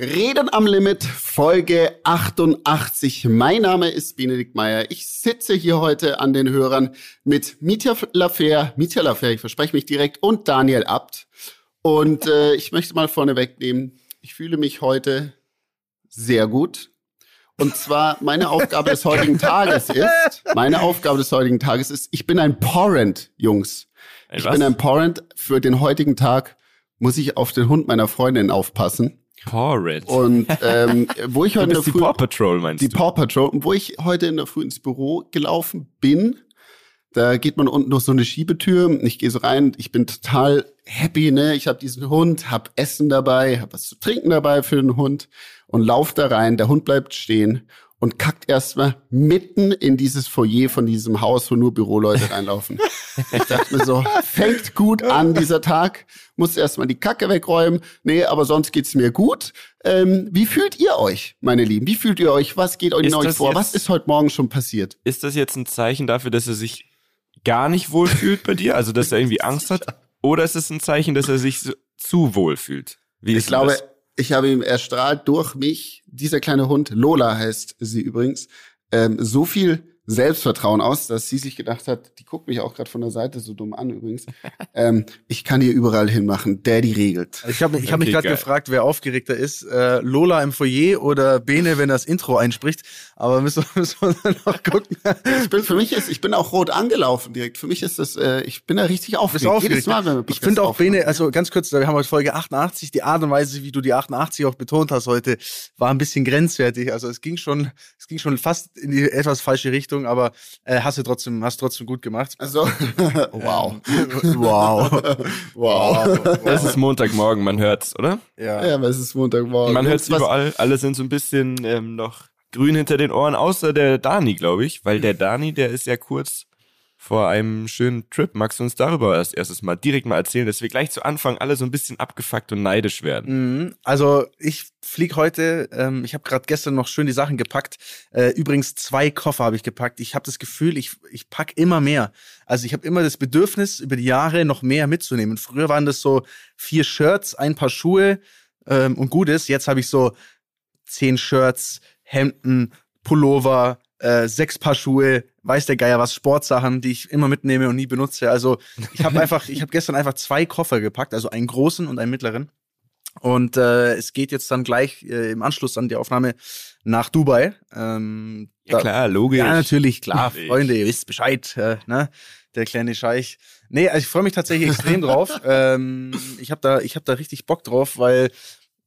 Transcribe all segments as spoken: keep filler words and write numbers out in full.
Reden am Limit, Folge achtundachtzig. Mein Name ist Benedikt Meyer. Ich sitze hier heute an den Hörern mit Mietja Lafer, Mietja Lafer, ich verspreche mich direkt, und Daniel Abt. Und äh, ich möchte mal vorne wegnehmen, ich fühle mich heute sehr gut. Und zwar, meine Aufgabe des heutigen Tages ist, meine Aufgabe des heutigen Tages ist, ich bin ein Porrent, Jungs. Ein ich was? bin ein Porrent. Für den heutigen Tag muss ich auf den Hund meiner Freundin aufpassen. Porridge. Und ähm, wo ich heute in der Früh, die Paw Patrol meinst du? Die Paw Patrol. Und wo ich heute in der Früh ins Büro gelaufen bin, da geht man unten durch so eine Schiebetür. Ich gehe so rein. Ich bin total happy, ne? Ich habe diesen Hund, habe Essen dabei, habe was zu trinken dabei für den Hund und laufe da rein. Der Hund bleibt stehen und kackt erstmal mitten in dieses Foyer von diesem Haus, wo nur Büroleute reinlaufen. Ich dachte mir so, fängt gut an dieser Tag, muss erstmal die Kacke wegräumen. Nee, aber sonst geht's mir gut. Ähm, wie fühlt ihr euch, meine Lieben? Wie fühlt ihr euch? Was geht euch in euch vor? Jetzt, was ist heute Morgen schon passiert? Ist das jetzt ein Zeichen dafür, dass er sich gar nicht wohl fühlt bei dir? Also, dass er irgendwie Angst hat? Oder ist es ein Zeichen, dass er sich so, zu wohl fühlt? Wie ist ich glaube, das? Ich habe ihm erstrahlt durch mich, dieser kleine Hund, Lola heißt sie übrigens, ähm, so viel Selbstvertrauen aus, dass sie sich gedacht hat, die guckt mich auch gerade von der Seite so dumm an übrigens, ähm, ich kann hier überall hinmachen, Daddy regelt. Ich habe ich okay, hab mich gerade gefragt, wer aufgeregter ist, äh, Lola im Foyer oder Bene, wenn das Intro einspricht, aber müssen wir, müssen wir dann noch gucken. Ich bin, für mich ist, ich bin auch rot angelaufen direkt, für mich ist das, äh, ich bin da richtig aufgeregt. aufgeregt. Jedes Mal, wenn wir ich finde auch aufmachen. Bene, also ganz kurz, wir haben heute Folge achtundachtzig, die Art und Weise, wie du die achtundachtzig auch betont hast heute, war ein bisschen grenzwertig, also es ging schon, es ging schon fast in die etwas falsche Richtung, aber äh, hast du trotzdem, hast trotzdem gut gemacht. Also, wow. wow. wow. Wow. Es ist Montagmorgen, man hört's, oder? Ja, ja, aber es ist Montagmorgen. Man hört's überall, alle sind so ein bisschen ähm, noch grün hinter den Ohren, außer der Dani, glaube ich, weil der Dani, der ist ja kurz vor einem schönen Trip. Magst du uns darüber als erstes mal direkt mal erzählen, dass wir gleich zu Anfang alle so ein bisschen abgefuckt und neidisch werden? Also ich flieg heute, ähm, ich habe gerade gestern noch schön die Sachen gepackt. Äh, übrigens zwei Koffer habe ich gepackt. Ich habe das Gefühl, ich ich pack immer mehr. Also ich habe immer das Bedürfnis, über die Jahre noch mehr mitzunehmen. Früher waren das so vier Shirts, ein paar Schuhe ähm, und Gutes. Jetzt habe ich so zehn Shirts, Hemden, Pullover, Äh, sechs Paar Schuhe, weiß der Geier was, Sportsachen, die ich immer mitnehme und nie benutze. Also ich habe einfach, ich habe gestern einfach zwei Koffer gepackt, also einen großen und einen mittleren. Und äh, es geht jetzt dann gleich äh, im Anschluss an die Aufnahme nach Dubai. Ähm, ja da, klar, logisch. Ja, natürlich, klar, logisch. Freunde, ihr wisst Bescheid, äh, ne? Der kleine Scheich. Nee, also ich freue mich tatsächlich extrem drauf. Ähm, ich habe da, ich habe da richtig Bock drauf, weil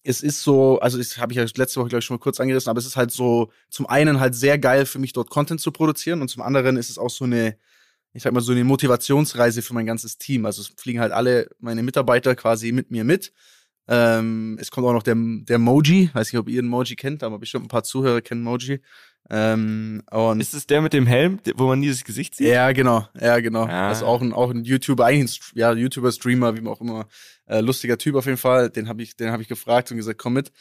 es ist so, also das habe ich ja letzte Woche, glaube ich, schon mal kurz angerissen, aber es ist halt so, zum einen halt sehr geil für mich, dort Content zu produzieren, und zum anderen ist es auch so eine, ich sag mal, so eine Motivationsreise für mein ganzes Team. Also es fliegen halt alle meine Mitarbeiter quasi mit mir mit. Ähm, es kommt auch noch der, der Moji, weiß nicht, ob ihr den Moji kennt, aber bestimmt ein paar Zuhörer kennen Moji. Ähm, und ist es der mit dem Helm, wo man dieses Gesicht sieht? Ja, genau, ja, genau. Ah. Das ist auch ein, auch ein YouTuber, eigentlich ein ja, YouTuber, Streamer, wie man auch immer, äh, lustiger Typ auf jeden Fall. Den habe ich, den hab ich gefragt und gesagt, komm mit.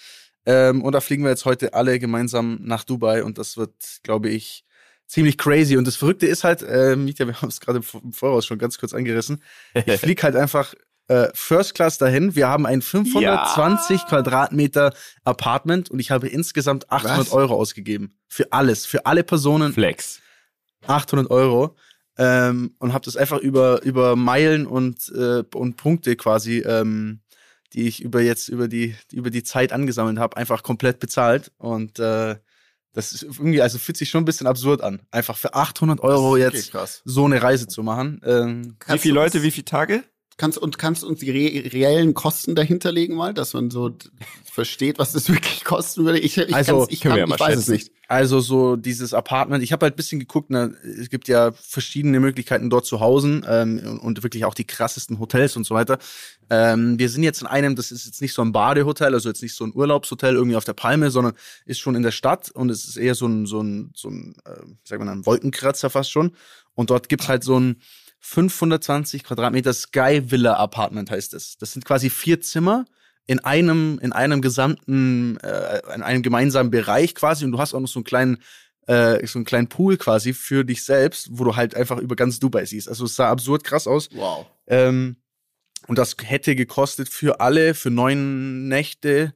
Ähm, und da fliegen wir jetzt heute alle gemeinsam nach Dubai, und das wird, glaube ich, ziemlich crazy. Und das Verrückte ist halt, äh, Mietja, wir haben es gerade im Voraus schon ganz kurz angerissen, ich fliege halt einfach First Class dahin. Wir haben ein fünfhundertzwanzig ja. Quadratmeter Apartment, und ich habe insgesamt achthundert Was? Euro ausgegeben. Für alles, für alle Personen. Flex. achthundert Euro. Ähm, und habe das einfach über, über Meilen und, äh, und Punkte quasi, ähm, die ich über jetzt, über die, über die Zeit angesammelt habe, einfach komplett bezahlt. Und äh, das ist irgendwie, also fühlt sich schon ein bisschen absurd an. Einfach für achthundert Euro jetzt so eine Reise zu machen. Ähm, wie viele Leute, wie viele Tage? Kannst, und kannst uns die re- reellen Kosten dahinterlegen mal, dass man so d- versteht, was das wirklich kosten würde? Ich, ich, also, ich, kann, ja ich weiß es nicht. Also so dieses Apartment, ich habe halt ein bisschen geguckt, ne, es gibt ja verschiedene Möglichkeiten dort zu hausen, ähm, und wirklich auch die krassesten Hotels und so weiter. Ähm, wir sind jetzt in einem, das ist jetzt nicht so ein Badehotel, also jetzt nicht so ein Urlaubshotel irgendwie auf der Palme, sondern ist schon in der Stadt, und es ist eher so ein, so ein, so ein äh, wie sagt man, ein Wolkenkratzer fast schon. Und dort gibt's halt so ein fünfhundertzwanzig Quadratmeter Sky Villa Apartment heißt es. Das sind quasi vier Zimmer in einem, in einem gesamten, äh, in einem gemeinsamen Bereich quasi. Und du hast auch noch so einen kleinen, äh, so einen kleinen Pool quasi für dich selbst, wo du halt einfach über ganz Dubai siehst. Also es sah absurd krass aus. Wow. Ähm, und das hätte gekostet für alle, für neun Nächte,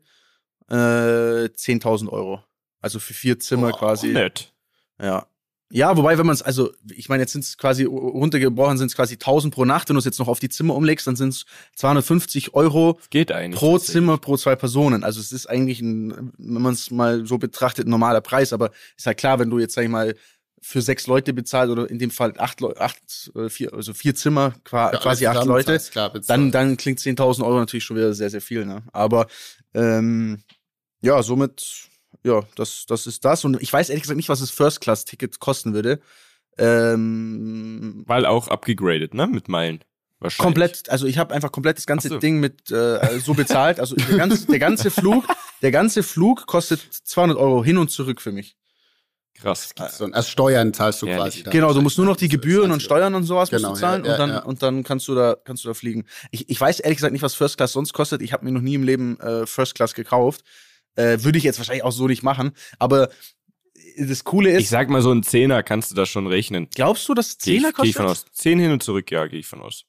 äh, zehntausend Euro. Also für vier Zimmer oh, quasi. Nett. Ja. Ja, wobei, wenn man es, also ich meine, jetzt sind es quasi runtergebrochen, sind es quasi tausend pro Nacht. Wenn du es jetzt noch auf die Zimmer umlegst, dann sind es zweihundertfünfzig Euro Geht eigentlich pro Zimmer pro zwei Personen. Also es ist eigentlich, ein, wenn man es mal so betrachtet, ein normaler Preis. Aber ist halt klar, wenn du jetzt, sag ich mal, für sechs Leute bezahlt oder in dem Fall acht, Le- acht vier, also vier Zimmer, qua- ja, quasi acht Leute, dann, dann klingt zehntausend Euro natürlich schon wieder sehr, sehr viel. Ne? Aber ähm, ja, somit... Ja, das, das ist das. Und ich weiß ehrlich gesagt nicht, was das First-Class-Ticket kosten würde. Ähm, Weil auch abgegradet, ne? Mit Meilen. Wahrscheinlich. Komplett, also ich habe einfach komplett das ganze so. Ding mit äh, so bezahlt. Also der ganze, der ganze Flug, der ganze Flug kostet zweihundert Euro hin und zurück für mich. Krass. So, also Steuern zahlst du ja, quasi. Dann. Genau, du musst nur noch die Gebühren und Steuern und sowas genau, musst du zahlen ja, ja, und, dann, ja. und dann kannst du da kannst du da fliegen. Ich, ich weiß ehrlich gesagt nicht, was First Class sonst kostet. Ich habe mir noch nie im Leben äh, First Class gekauft. Äh, würde ich jetzt wahrscheinlich auch so nicht machen, aber das Coole ist... Ich sag mal, so ein Zehner kannst du da schon rechnen. Glaubst du, dass Zehner kostet? Gehe ich von aus. Zehn hin und zurück, ja, gehe ich von aus.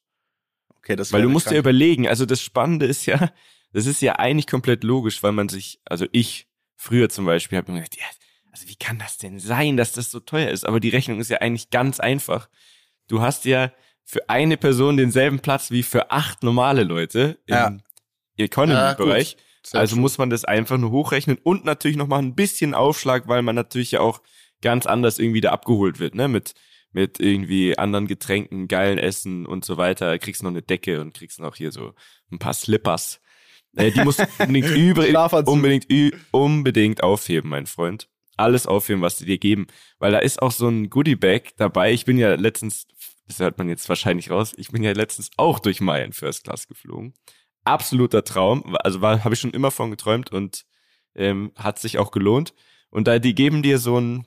Okay, das Weil du musst krank. dir überlegen, also das Spannende ist ja, das ist ja eigentlich komplett logisch, weil man sich, also ich früher zum Beispiel, habe mir gedacht, ja, also wie kann das denn sein, dass das so teuer ist? Aber die Rechnung ist ja eigentlich ganz einfach. Du hast ja für eine Person denselben Platz wie für acht normale Leute im ja. Economy-Bereich. Ja, also muss man das einfach nur hochrechnen und natürlich nochmal ein bisschen Aufschlag, weil man natürlich ja auch ganz anders irgendwie da abgeholt wird, ne? Mit, mit irgendwie anderen Getränken, geilen Essen und so weiter. Kriegst noch eine Decke und kriegst noch hier so ein paar Slippers. Äh, die musst du unbedingt, über, unbedingt, ü- unbedingt aufheben, mein Freund. Alles aufheben, was sie dir geben. Weil da ist auch so ein Goodie-Bag dabei. Ich bin ja letztens, das hört man jetzt wahrscheinlich raus, ich bin ja letztens auch durch Mayen First Class geflogen. Absoluter Traum, also habe ich schon immer von geträumt und ähm, hat sich auch gelohnt. Und da die geben dir so ein,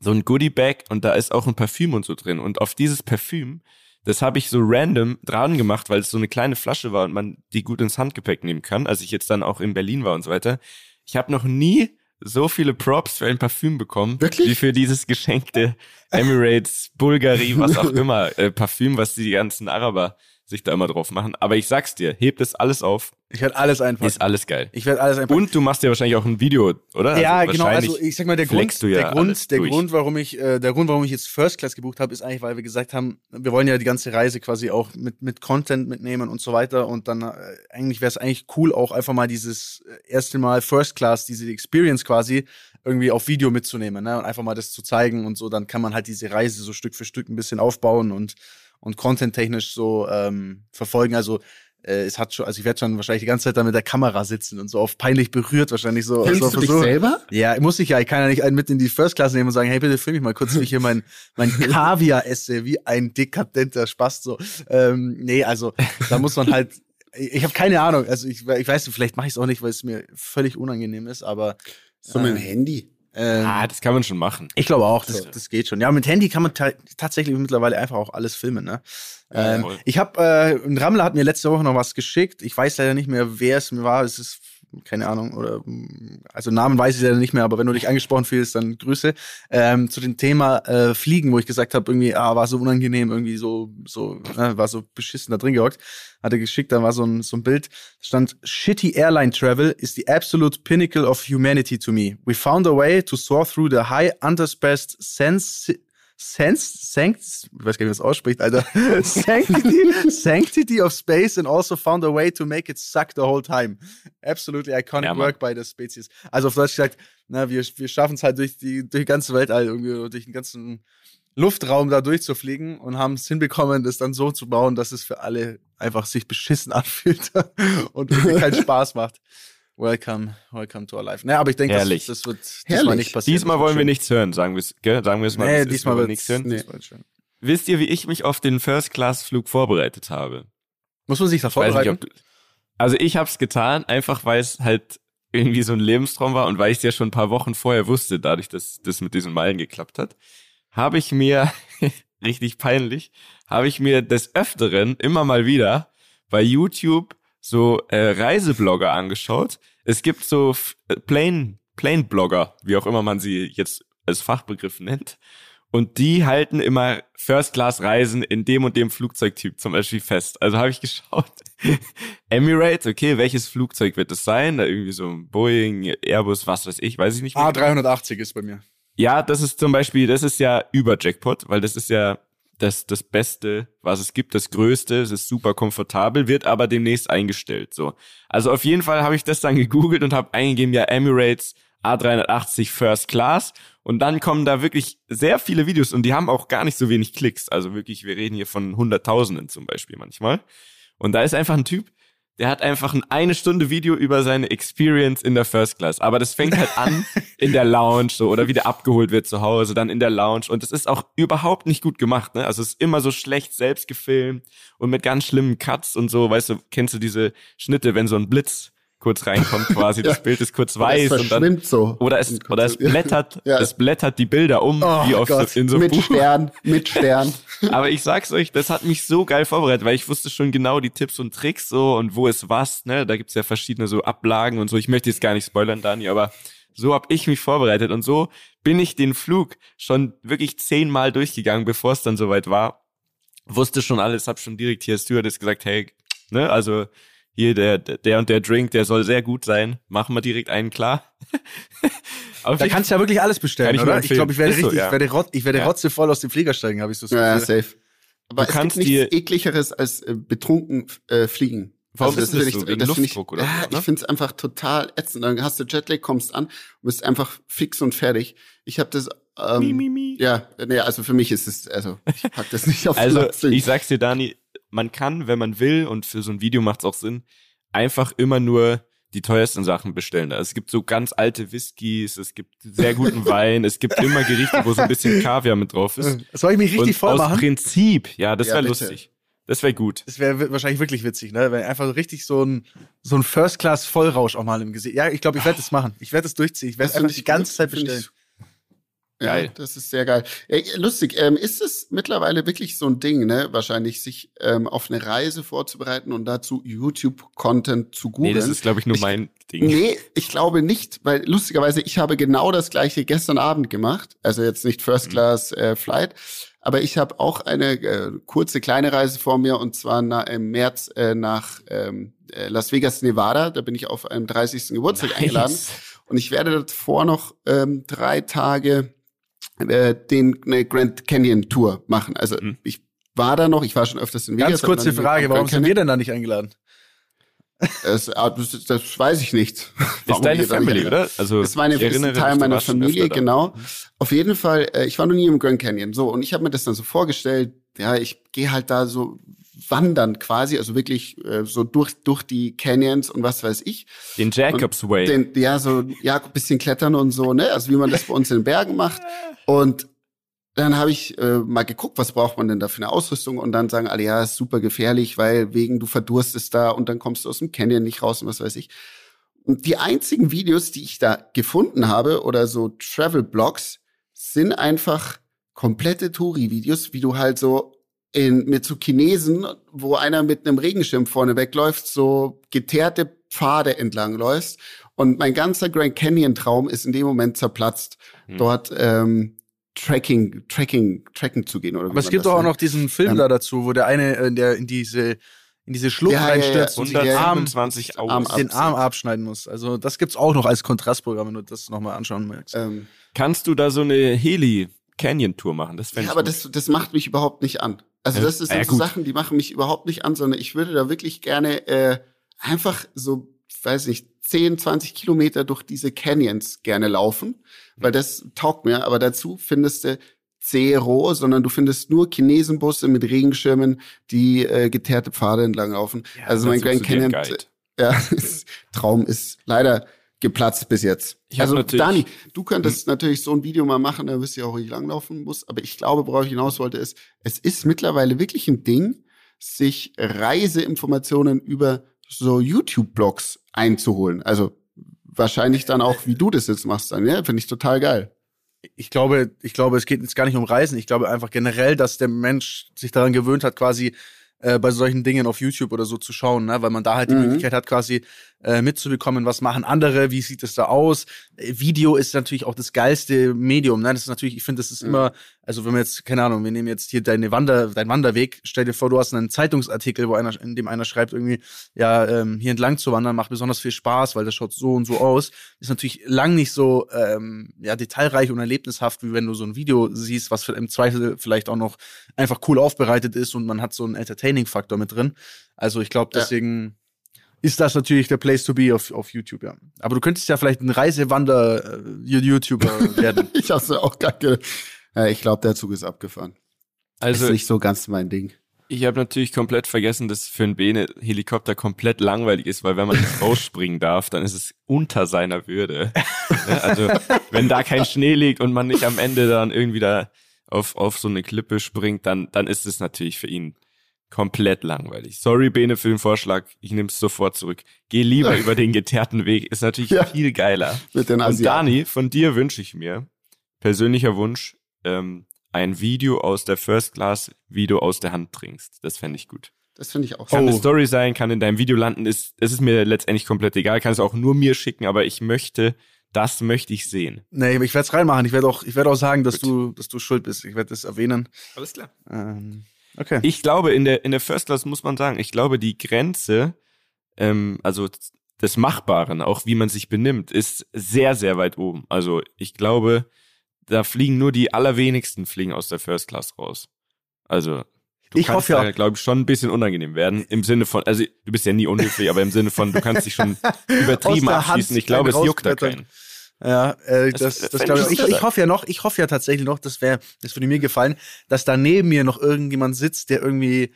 so ein Goodie-Bag und da ist auch ein Parfüm und so drin. Und auf dieses Parfüm, das habe ich so random dran gemacht, weil es so eine kleine Flasche war und man die gut ins Handgepäck nehmen kann, als ich jetzt dann auch in Berlin war und so weiter. Ich habe noch nie so viele Props für ein Parfüm bekommen, Wirklich? wie für dieses geschenkte Emirates, Bulgari, was auch immer, äh, Parfüm, was die ganzen Araber sich da immer drauf machen. Aber ich sag's dir, hebt das alles auf. Ich werde alles einpacken. Ist alles geil. Ich werde alles einpacken. Und du machst ja wahrscheinlich auch ein Video, oder? Ja, also genau. Also ich sag mal, der Grund, ja der Grund, der Grund, warum ich, äh, der Grund, warum ich jetzt First Class gebucht habe, ist eigentlich, weil wir gesagt haben, wir wollen ja die ganze Reise quasi auch mit mit Content mitnehmen und so weiter. Und dann äh, eigentlich wäre es eigentlich cool, auch einfach mal dieses erste Mal First Class, diese Experience quasi irgendwie auf Video mitzunehmen, ne? Und einfach mal das zu zeigen und so. Dann kann man halt diese Reise so Stück für Stück ein bisschen aufbauen und und content-technisch so ähm, verfolgen. Also äh, es hat schon, also ich werde schon wahrscheinlich die ganze Zeit da mit der Kamera sitzen und so auf peinlich berührt wahrscheinlich so. Filmst so du dich selber? Ja, muss ich ja. Ich kann ja nicht einen mit in die First Class nehmen und sagen, hey, bitte film mich mal kurz, wie ich hier mein, mein Kaviar esse, wie ein dekadenter Spast. So. Ähm, nee, also da muss man halt, ich, ich habe keine Ahnung. Also ich, ich weiß, vielleicht mache ich es auch nicht, weil es mir völlig unangenehm ist, aber... So äh, mit dem Handy? Ähm, ah, das kann man schon machen. Ich glaube auch, das, das geht schon. Ja, mit Handy kann man ta- tatsächlich mittlerweile einfach auch alles filmen, ne? Ähm, ja, ich habe, äh, Rammler hat mir letzte Woche noch was geschickt. Ich weiß leider nicht mehr, wer es mir war. Es ist, keine Ahnung, oder, also Namen weiß ich leider nicht mehr, aber wenn du dich angesprochen fühlst, dann Grüße. Ähm, zu dem Thema äh, Fliegen, wo ich gesagt habe, irgendwie, ah, war so unangenehm, irgendwie so, so, äh, war so beschissen da drin gehockt. Hatte geschickt, dann war so ein, so ein Bild, stand, shitty airline travel is the absolute pinnacle of humanity to me. We found a way to soar through the high, underspaced sense, sense, sense, ich weiß gar nicht, wie das ausspricht, Alter, sanctity, sanctity of space and also found a way to make it suck the whole time. Absolutely iconic ja, work by the species. Also auf Deutsch gesagt, na, wir, wir schaffen es halt durch die, durch die ganze Welt, also irgendwie durch den ganzen Luftraum da durchzufliegen und haben es hinbekommen, das dann so zu bauen, dass es für alle einfach sich beschissen anfühlt und keinen Spaß macht. Welcome, welcome to our life. Naja, aber ich denke, das, das wird diesmal nicht passieren. Diesmal wollen wir nichts hören, sagen wir es sagen wir es mal. Nee, diesmal wird nichts hören. Nee. Wisst ihr, wie ich mich auf den First-Class-Flug vorbereitet habe? Muss man sich da vorbereiten? Nicht, du, also ich habe es getan, einfach weil es halt irgendwie so ein Lebenstraum war und weil ich es ja schon ein paar Wochen vorher wusste, dadurch, dass das mit diesen Meilen geklappt hat. Habe ich mir, richtig peinlich, habe ich mir des Öfteren immer mal wieder bei YouTube so äh, Reiseblogger angeschaut. Es gibt so Plane, Plane-Blogger, wie auch immer man sie jetzt als Fachbegriff nennt. Und die halten immer First-Class-Reisen in dem und dem Flugzeugtyp zum Beispiel fest. Also habe ich geschaut, Emirates, okay, welches Flugzeug wird es sein? Da irgendwie so ein Boeing, Airbus, was weiß ich, weiß ich nicht mehr. A drei achtzig ist bei mir. Ja, das ist zum Beispiel, das ist ja über Jackpot, weil das ist ja das, das Beste, was es gibt, das Größte, es ist super komfortabel, wird aber demnächst eingestellt. So. Also auf jeden Fall habe ich das dann gegoogelt und habe eingegeben, ja, Emirates A drei achtzig First Class. Und dann kommen da wirklich sehr viele Videos und die haben auch gar nicht so wenig Klicks. Also wirklich, wir reden hier von Hunderttausenden zum Beispiel manchmal. Und da ist einfach ein Typ, der hat einfach ein eine Stunde Video über seine Experience in der First Class. Aber das fängt halt an in der Lounge so oder wie der abgeholt wird zu Hause, dann in der Lounge. Und das ist auch überhaupt nicht gut gemacht, ne? Also es ist immer so schlecht selbst gefilmt und mit ganz schlimmen Cuts und so. Weißt du, kennst du diese Schnitte, wenn so ein Blitz kurz reinkommt quasi, das ja. Bild ist kurz weiß und dann so. oder es oder es blättert ja. es blättert die Bilder um oh wie auf Gott. So, in so mit Buch. Stern mit Stern aber ich sag's euch, das hat mich so geil vorbereitet, weil ich wusste schon genau die Tipps und Tricks so und wo ist was, ne, da gibt's ja verschiedene so Ablagen und so. Ich möchte jetzt gar nicht spoilern, Dani, aber so habe ich mich vorbereitet und so bin ich den Flug schon wirklich zehnmal durchgegangen, bevor es dann soweit war. Wusste schon alles, hab schon direkt hier Stewardess gesagt, hey, ne, also hier, der, der und der Drink, der soll sehr gut sein. Machen wir direkt einen klar. Da kannst du ja wirklich alles bestellen, oder? Ich glaube, ich werde richtig, so, ja. ich werde, rot, ich werde ja. rotzevoll aus dem Flieger steigen, habe ich so ja, gesagt. Ja, safe. Aber du es gibt nichts Ekligeres als äh, betrunken äh, fliegen. Warum also, ist das so? Wegen Luftdruck, oder? Ja, ich finde es einfach total ätzend. Dann hast du Jetlag, kommst an und bist einfach fix und fertig. Ich habe das... Ähm, mi, mi, mi. Ja, nee, also für mich ist es... Also, ich pack das nicht auf den Also, Platz. Ich sag's dir, Dani... Man kann, wenn man will, und für so ein Video macht es auch Sinn, einfach immer nur die teuersten Sachen bestellen. Also es gibt so ganz alte Whiskys, es gibt sehr guten Wein, es gibt immer Gerichte, wo so ein bisschen Kaviar mit drauf ist. Soll ich mich richtig und vormachen? Aus Prinzip, ja, das ja, wäre lustig. Das wäre gut. Das wäre wahrscheinlich wirklich witzig, ne? Wenn einfach so richtig so ein, so ein First-Class-Vollrausch auch mal im Gesicht. Ja, ich glaube, ich werde das machen. Ich werde das durchziehen. Ich werde es einfach die ganze Zeit bestellen. Ja, geil. Das ist sehr geil. Lustig, ähm, ist es mittlerweile wirklich so ein Ding, ne? Wahrscheinlich sich ähm, auf eine Reise vorzubereiten und dazu YouTube-Content zu googeln. Nee, das ist, glaube ich, nur ich, mein Ding. Nee, ich glaube nicht, weil lustigerweise, ich habe genau das Gleiche gestern Abend gemacht. Also jetzt nicht First Class äh, Flight, aber ich habe auch eine äh, kurze, kleine Reise vor mir und zwar na, im März äh, nach ähm, Las Vegas, Nevada. Da bin ich auf einem dreißigsten Geburtstag nice. eingeladen und ich werde davor noch ähm, drei Tage... den eine Grand Canyon Tour machen. Also mhm. ich war da noch, ich war schon öfters in Vegas. Ganz kurze Frage, warum sind wir denn da nicht eingeladen? Das, das, das weiß ich nicht. Ist deine Family, oder? Also das war ein Teil meiner Familie, genau. Auf jeden Fall, ich war noch nie im Grand Canyon. So, und ich habe mir das dann so vorgestellt, ja, ich gehe halt da so wandern quasi, also wirklich äh, so durch durch die Canyons und was weiß ich. Den Jacobs Way. Den, ja, so ja, ein bisschen klettern und so, ne? Also wie man das bei uns in den Bergen macht. Und dann habe ich äh, mal geguckt, was braucht man denn da für eine Ausrüstung? Und dann sagen alle, ja, ist super gefährlich, weil wegen du verdurstest da und dann kommst du aus dem Canyon nicht raus und was weiß ich. Und die einzigen Videos, die ich da gefunden habe oder so Travel-Blogs, sind einfach komplette Touri-Videos, wie du halt so In, mit so Chinesen, wo einer mit einem Regenschirm vorne wegläuft, so geteerte Pfade entlangläuft. Und mein ganzer Grand Canyon-Traum ist in dem Moment zerplatzt, hm. dort ähm, Tracking, Tracking, Tracking zu gehen. Oder Aber es gibt doch auch nennt. noch diesen Film ähm, da dazu, wo der eine äh, der in diese in diese Schlucht ja, reinstürzt ja, ja, und den Arm, Arm den Arm abschneiden muss. Also das gibt's auch noch als Kontrastprogramm, wenn du das nochmal anschauen möchtest. Ähm, Kannst du da so eine Heli-Canyon-Tour machen? Das ja, aber das, das macht mich überhaupt nicht an. Also das sind ja, so gut. Sachen, die machen mich überhaupt nicht an, sondern ich würde da wirklich gerne äh, einfach so, weiß nicht, zehn, zwanzig Kilometer durch diese Canyons gerne laufen, weil das taugt mir. Aber dazu findest du zero, sondern du findest nur Chinesenbusse mit Regenschirmen, die äh, geteerte Pfade entlang laufen. Ja, also mein Grand Canyon ja, Traum ist leider geplatzt bis jetzt. Ich also Dani, du könntest hm. natürlich so ein Video mal machen, da wirst du ja auch nicht langlaufen musst, aber ich glaube, worauf ich hinaus wollte, ist, es ist mittlerweile wirklich ein Ding, sich Reiseinformationen über so YouTube-Blogs einzuholen. Also wahrscheinlich dann auch, wie du das jetzt machst, dann, ja, finde ich total geil. Ich glaube, ich glaube, es geht jetzt gar nicht um Reisen, ich glaube einfach generell, dass der Mensch sich daran gewöhnt hat, quasi bei solchen Dingen auf YouTube oder so zu schauen, ne? Weil man da halt die mhm. Möglichkeit hat, quasi äh, mitzubekommen, was machen andere, wie sieht es da aus. Video ist natürlich auch das geilste Medium. Nein, das ist natürlich, ich finde, das ist mhm. immer, also wenn wir jetzt, keine Ahnung, wir nehmen jetzt hier deine Wander, deinen Wanderweg, stell dir vor, du hast einen Zeitungsartikel, wo einer, in dem einer schreibt irgendwie, ja, ähm, hier entlang zu wandern macht besonders viel Spaß, weil das schaut so und so aus. Ist natürlich lang nicht so ähm, ja, detailreich und erlebnishaft, wie wenn du so ein Video siehst, was im Zweifel vielleicht auch noch einfach cool aufbereitet ist und man hat so einen Entertaining-Faktor mit drin. Also ich glaube, deswegen ja. ist das natürlich der Place to be auf, auf YouTube, ja. Aber du könntest ja vielleicht ein Reisewander-YouTuber werden. Ich hasse auch gar keine... Ja, ich glaube, der Zug ist abgefahren. Also ist nicht so ganz mein Ding. Ich habe natürlich komplett vergessen, dass für einen Bene Helikopter komplett langweilig ist, weil wenn man nicht rausspringen darf, dann ist es unter seiner Würde. Ja, also wenn da kein Schnee liegt und man nicht am Ende dann irgendwie da auf, auf so eine Klippe springt, dann, dann ist es natürlich für ihn komplett langweilig. Sorry, Bene, für den Vorschlag. Ich nehme es sofort zurück. Geh lieber über den geteerten Weg. Ist natürlich ja, viel geiler. Mit den Asiaten. Und Dani, von dir wünsche ich mir, persönlicher Wunsch, ähm, ein Video aus der First Class, wie du aus der Hand trinkst. Das fände ich gut. Das finde ich auch. Kann oh. eine Story sein, kann in deinem Video landen. Es ist, ist mir letztendlich komplett egal. Kann es auch nur mir schicken, aber ich möchte, das möchte ich sehen. Nee, ich werde es reinmachen. Ich werde auch, ich werde auch sagen, dass du, dass du schuld bist. Ich werde das erwähnen. Alles klar. Ähm, okay. Ich glaube, in der, in der First Class muss man sagen, ich glaube, die Grenze, ähm, also des Machbaren, auch wie man sich benimmt, ist sehr, sehr weit oben. Also ich glaube... Da fliegen nur die allerwenigsten fliegen aus der First Class raus. Also, du ich kannst hoffe, da, glaube ich, schon ein bisschen unangenehm werden. Im Sinne von, also du bist ja nie unhöflich, aber im Sinne von, du kannst dich schon übertrieben abschießen. Ich glaube, es juckt da keinen. Ja, äh, das, das, das glaube ich. Ich, ich hoffe ja noch, ich hoffe ja tatsächlich noch, das wäre, das würde mir gefallen, dass da neben mir noch irgendjemand sitzt, der irgendwie,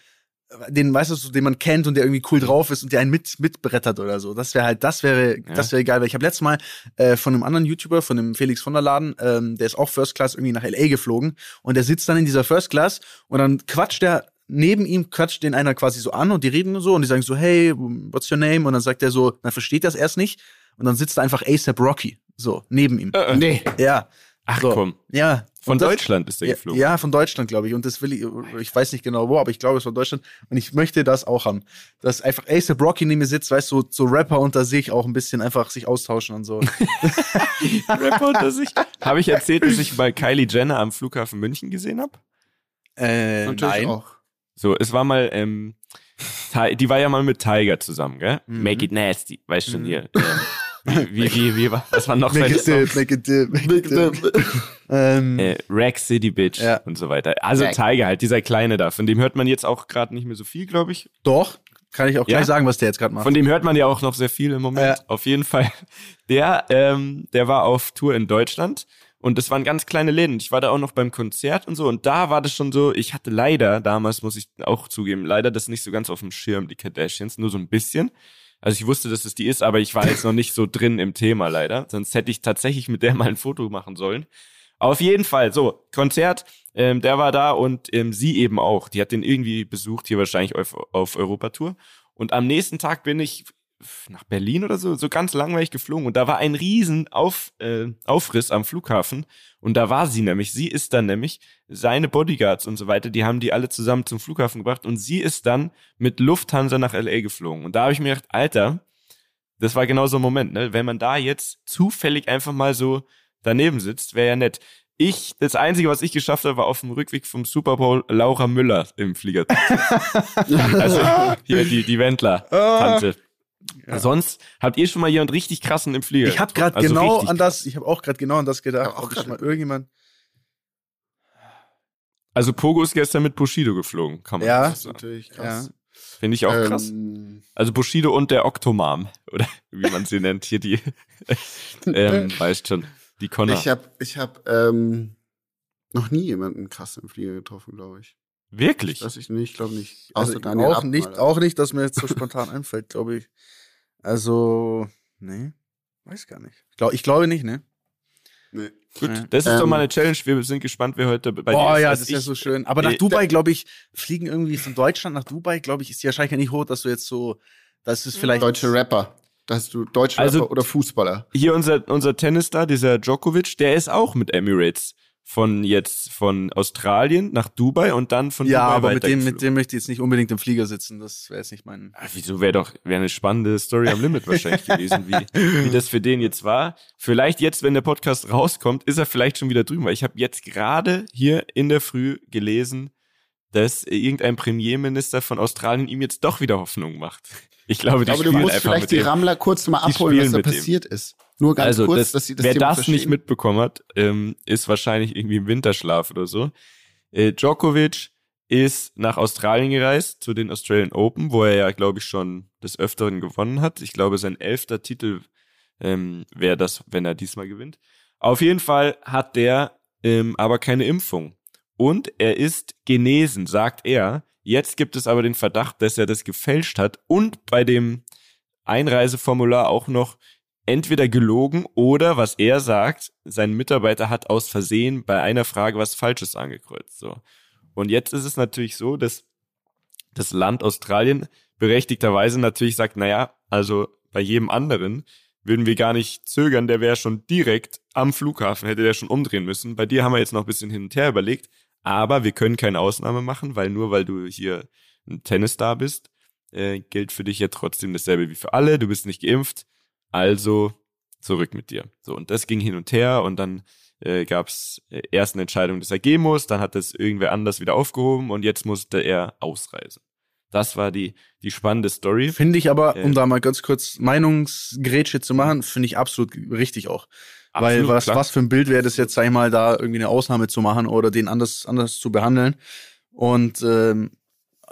den, weißt du, den man kennt und der irgendwie cool drauf ist und der einen mit, mitbrettert oder so. Das wäre halt, das wäre, ja. das wäre geil. Weil ich habe letztes Mal äh, von einem anderen YouTuber, von dem Felix von der Laden, ähm, der ist auch First Class irgendwie nach L A geflogen und der sitzt dann in dieser First Class und dann quatscht der neben ihm, quatscht den einer quasi so an und die reden und so und die sagen so, hey, what's your name? Und dann sagt er so, dann versteht das erst nicht und dann sitzt da einfach A$AP Rocky so neben ihm. Äh, äh. Nee. Ja. Ach so. Komm. Ja. Von das, Deutschland ist der ja, geflogen. Ja, von Deutschland, glaube ich. Und das will ich, ich weiß nicht genau wo, aber ich glaube, es war Deutschland. Und ich möchte das auch haben. Dass einfach A$AP Rocky neben mir sitzt, weißt du, so, so Rapper unter sich auch ein bisschen einfach sich austauschen und so. Rapper unter sich? Habe ich erzählt, dass ich bei Kylie Jenner am Flughafen München gesehen habe? Äh, Natürlich nein. Auch. So, es war mal, ähm, die war ja mal mit Tyga zusammen, gell? Mhm. Make it nasty, weißt du schon hier. Ähm, Wie, wie, wie, was war noch? Make it dip, make it dip, make it dip. ähm, äh, Rack City Bitch ja. und so weiter. Also Tyga halt, dieser Kleine da. Von dem hört man jetzt auch gerade nicht mehr so viel, glaube ich. Doch, kann ich auch ja. gleich sagen, was der jetzt gerade macht. Von dem hört man ja auch noch sehr viel im Moment. Ja. Auf jeden Fall. Der, ähm, der war auf Tour in Deutschland und das waren ganz kleine Läden. Ich war da auch noch beim Konzert und so und da war das schon so, ich hatte leider, damals muss ich auch zugeben, leider das nicht so ganz auf dem Schirm, die Kardashians, nur so ein bisschen. Also ich wusste, dass es die ist, aber ich war jetzt noch nicht so drin im Thema leider. Sonst hätte ich tatsächlich mit der mal ein Foto machen sollen. Auf jeden Fall, so, Konzert, ähm, der war da und ähm, sie eben auch. Die hat den irgendwie besucht, hier wahrscheinlich auf, auf Europatour. Und am nächsten Tag bin ich nach Berlin oder so, so ganz langweilig geflogen. Und da war ein riesen auf, äh, Aufriss am Flughafen. Und da war sie nämlich, sie ist dann nämlich, seine Bodyguards und so weiter, die haben die alle zusammen zum Flughafen gebracht. Und sie ist dann mit Lufthansa nach L A geflogen. Und da habe ich mir gedacht, Alter, das war genau so ein Moment, ne? Wenn man da jetzt zufällig einfach mal so daneben sitzt, wäre ja nett. Ich, das Einzige, was ich geschafft habe, war auf dem Rückweg vom Super Bowl Laura Müller im Flieger. Also hier die, die Wendler-Tante. Ja. Sonst habt ihr schon mal jemand richtig krassen im Flieger? Ich habe gerade also genau an das, ich habe auch gerade genau an das gedacht. Auch schon mal irgendjemand. Also Pogo ist gestern mit Bushido geflogen, kann man ja, das sagen. Natürlich krass. Ja. Finde ich auch ähm, krass. Also Bushido und der Octomam, oder wie man sie nennt, hier die, ähm, weißt schon, die Connor. Ich habe ich hab, ähm, noch nie jemanden krass im Flieger getroffen, glaube ich. Wirklich? Das ich nicht, glaube nicht. Außer also Daniel auch nicht, auch nicht, dass mir jetzt so spontan einfällt, glaube ich. Also, nee, weiß gar nicht. Ich glaube, ich glaube nicht, ne? Nee. Gut, ja. das ist ähm, doch mal eine Challenge. Wir sind gespannt, wer heute bei dir ist. Oh ja, das ist ja so schön. Aber nach äh, Dubai, glaube ich, fliegen irgendwie von Deutschland nach Dubai, glaube ich, ist die wahrscheinlich nicht hoch, dass du jetzt so, dass es vielleicht... Deutsche Rapper. Dass du Deutsche also, Rapper oder Fußballer. Hier unser, unser Tennisstar, dieser Djokovic, der ist auch mit Emirates von jetzt von Australien nach Dubai und dann von ja, Dubai aber mit dem, mit dem möchte ich jetzt nicht unbedingt im Flieger sitzen. Das wäre jetzt nicht mein... Ach, wieso wäre doch wäre eine spannende Story am Limit wahrscheinlich gewesen, wie, wie das für den jetzt war. Vielleicht jetzt, wenn der Podcast rauskommt, ist er vielleicht schon wieder drüben, weil ich habe jetzt gerade hier in der Früh gelesen, dass irgendein Premierminister von Australien ihm jetzt doch wieder Hoffnung macht. Ich glaube, die Aber du musst vielleicht die dem, Rammler kurz mal abholen, was da passiert dem. ist. Nur ganz also, kurz, das, dass sie das Wer Thema das verstehen. nicht mitbekommen hat, ähm, ist wahrscheinlich irgendwie im Winterschlaf oder so. Äh, Djokovic ist nach Australien gereist, zu den Australian Open, wo er ja, glaube ich, schon des Öfteren gewonnen hat. Ich glaube, sein elfter Titel ähm, wäre das, wenn er diesmal gewinnt. Auf jeden Fall hat der ähm, aber keine Impfung. Und er ist genesen, sagt er. Jetzt gibt es aber den Verdacht, dass er das gefälscht hat und bei dem Einreiseformular auch noch entweder gelogen oder, was er sagt, sein Mitarbeiter hat aus Versehen bei einer Frage was Falsches angekreuzt. So. Und jetzt ist es natürlich so, dass das Land Australien berechtigterweise natürlich sagt, naja, also bei jedem anderen würden wir gar nicht zögern, der wäre schon direkt am Flughafen, hätte der schon umdrehen müssen. Bei dir haben wir jetzt noch ein bisschen hin und her überlegt, aber wir können keine Ausnahme machen, weil nur weil du hier ein Tennisstar bist, äh, gilt für dich ja trotzdem dasselbe wie für alle, du bist nicht geimpft, also zurück mit dir. So, und das ging hin und her und dann äh, gab es äh, erst eine Entscheidung, dass er gehen muss, dann hat das irgendwer anders wieder aufgehoben und jetzt musste er ausreisen. Das war die, die spannende Story. Finde ich aber, äh, um da mal ganz kurz Meinungsgrätsche zu machen, finde ich absolut richtig auch. Absolut, weil was, was für ein Bild wäre das jetzt, sag ich mal, da irgendwie eine Ausnahme zu machen oder den anders, anders zu behandeln. Und ähm,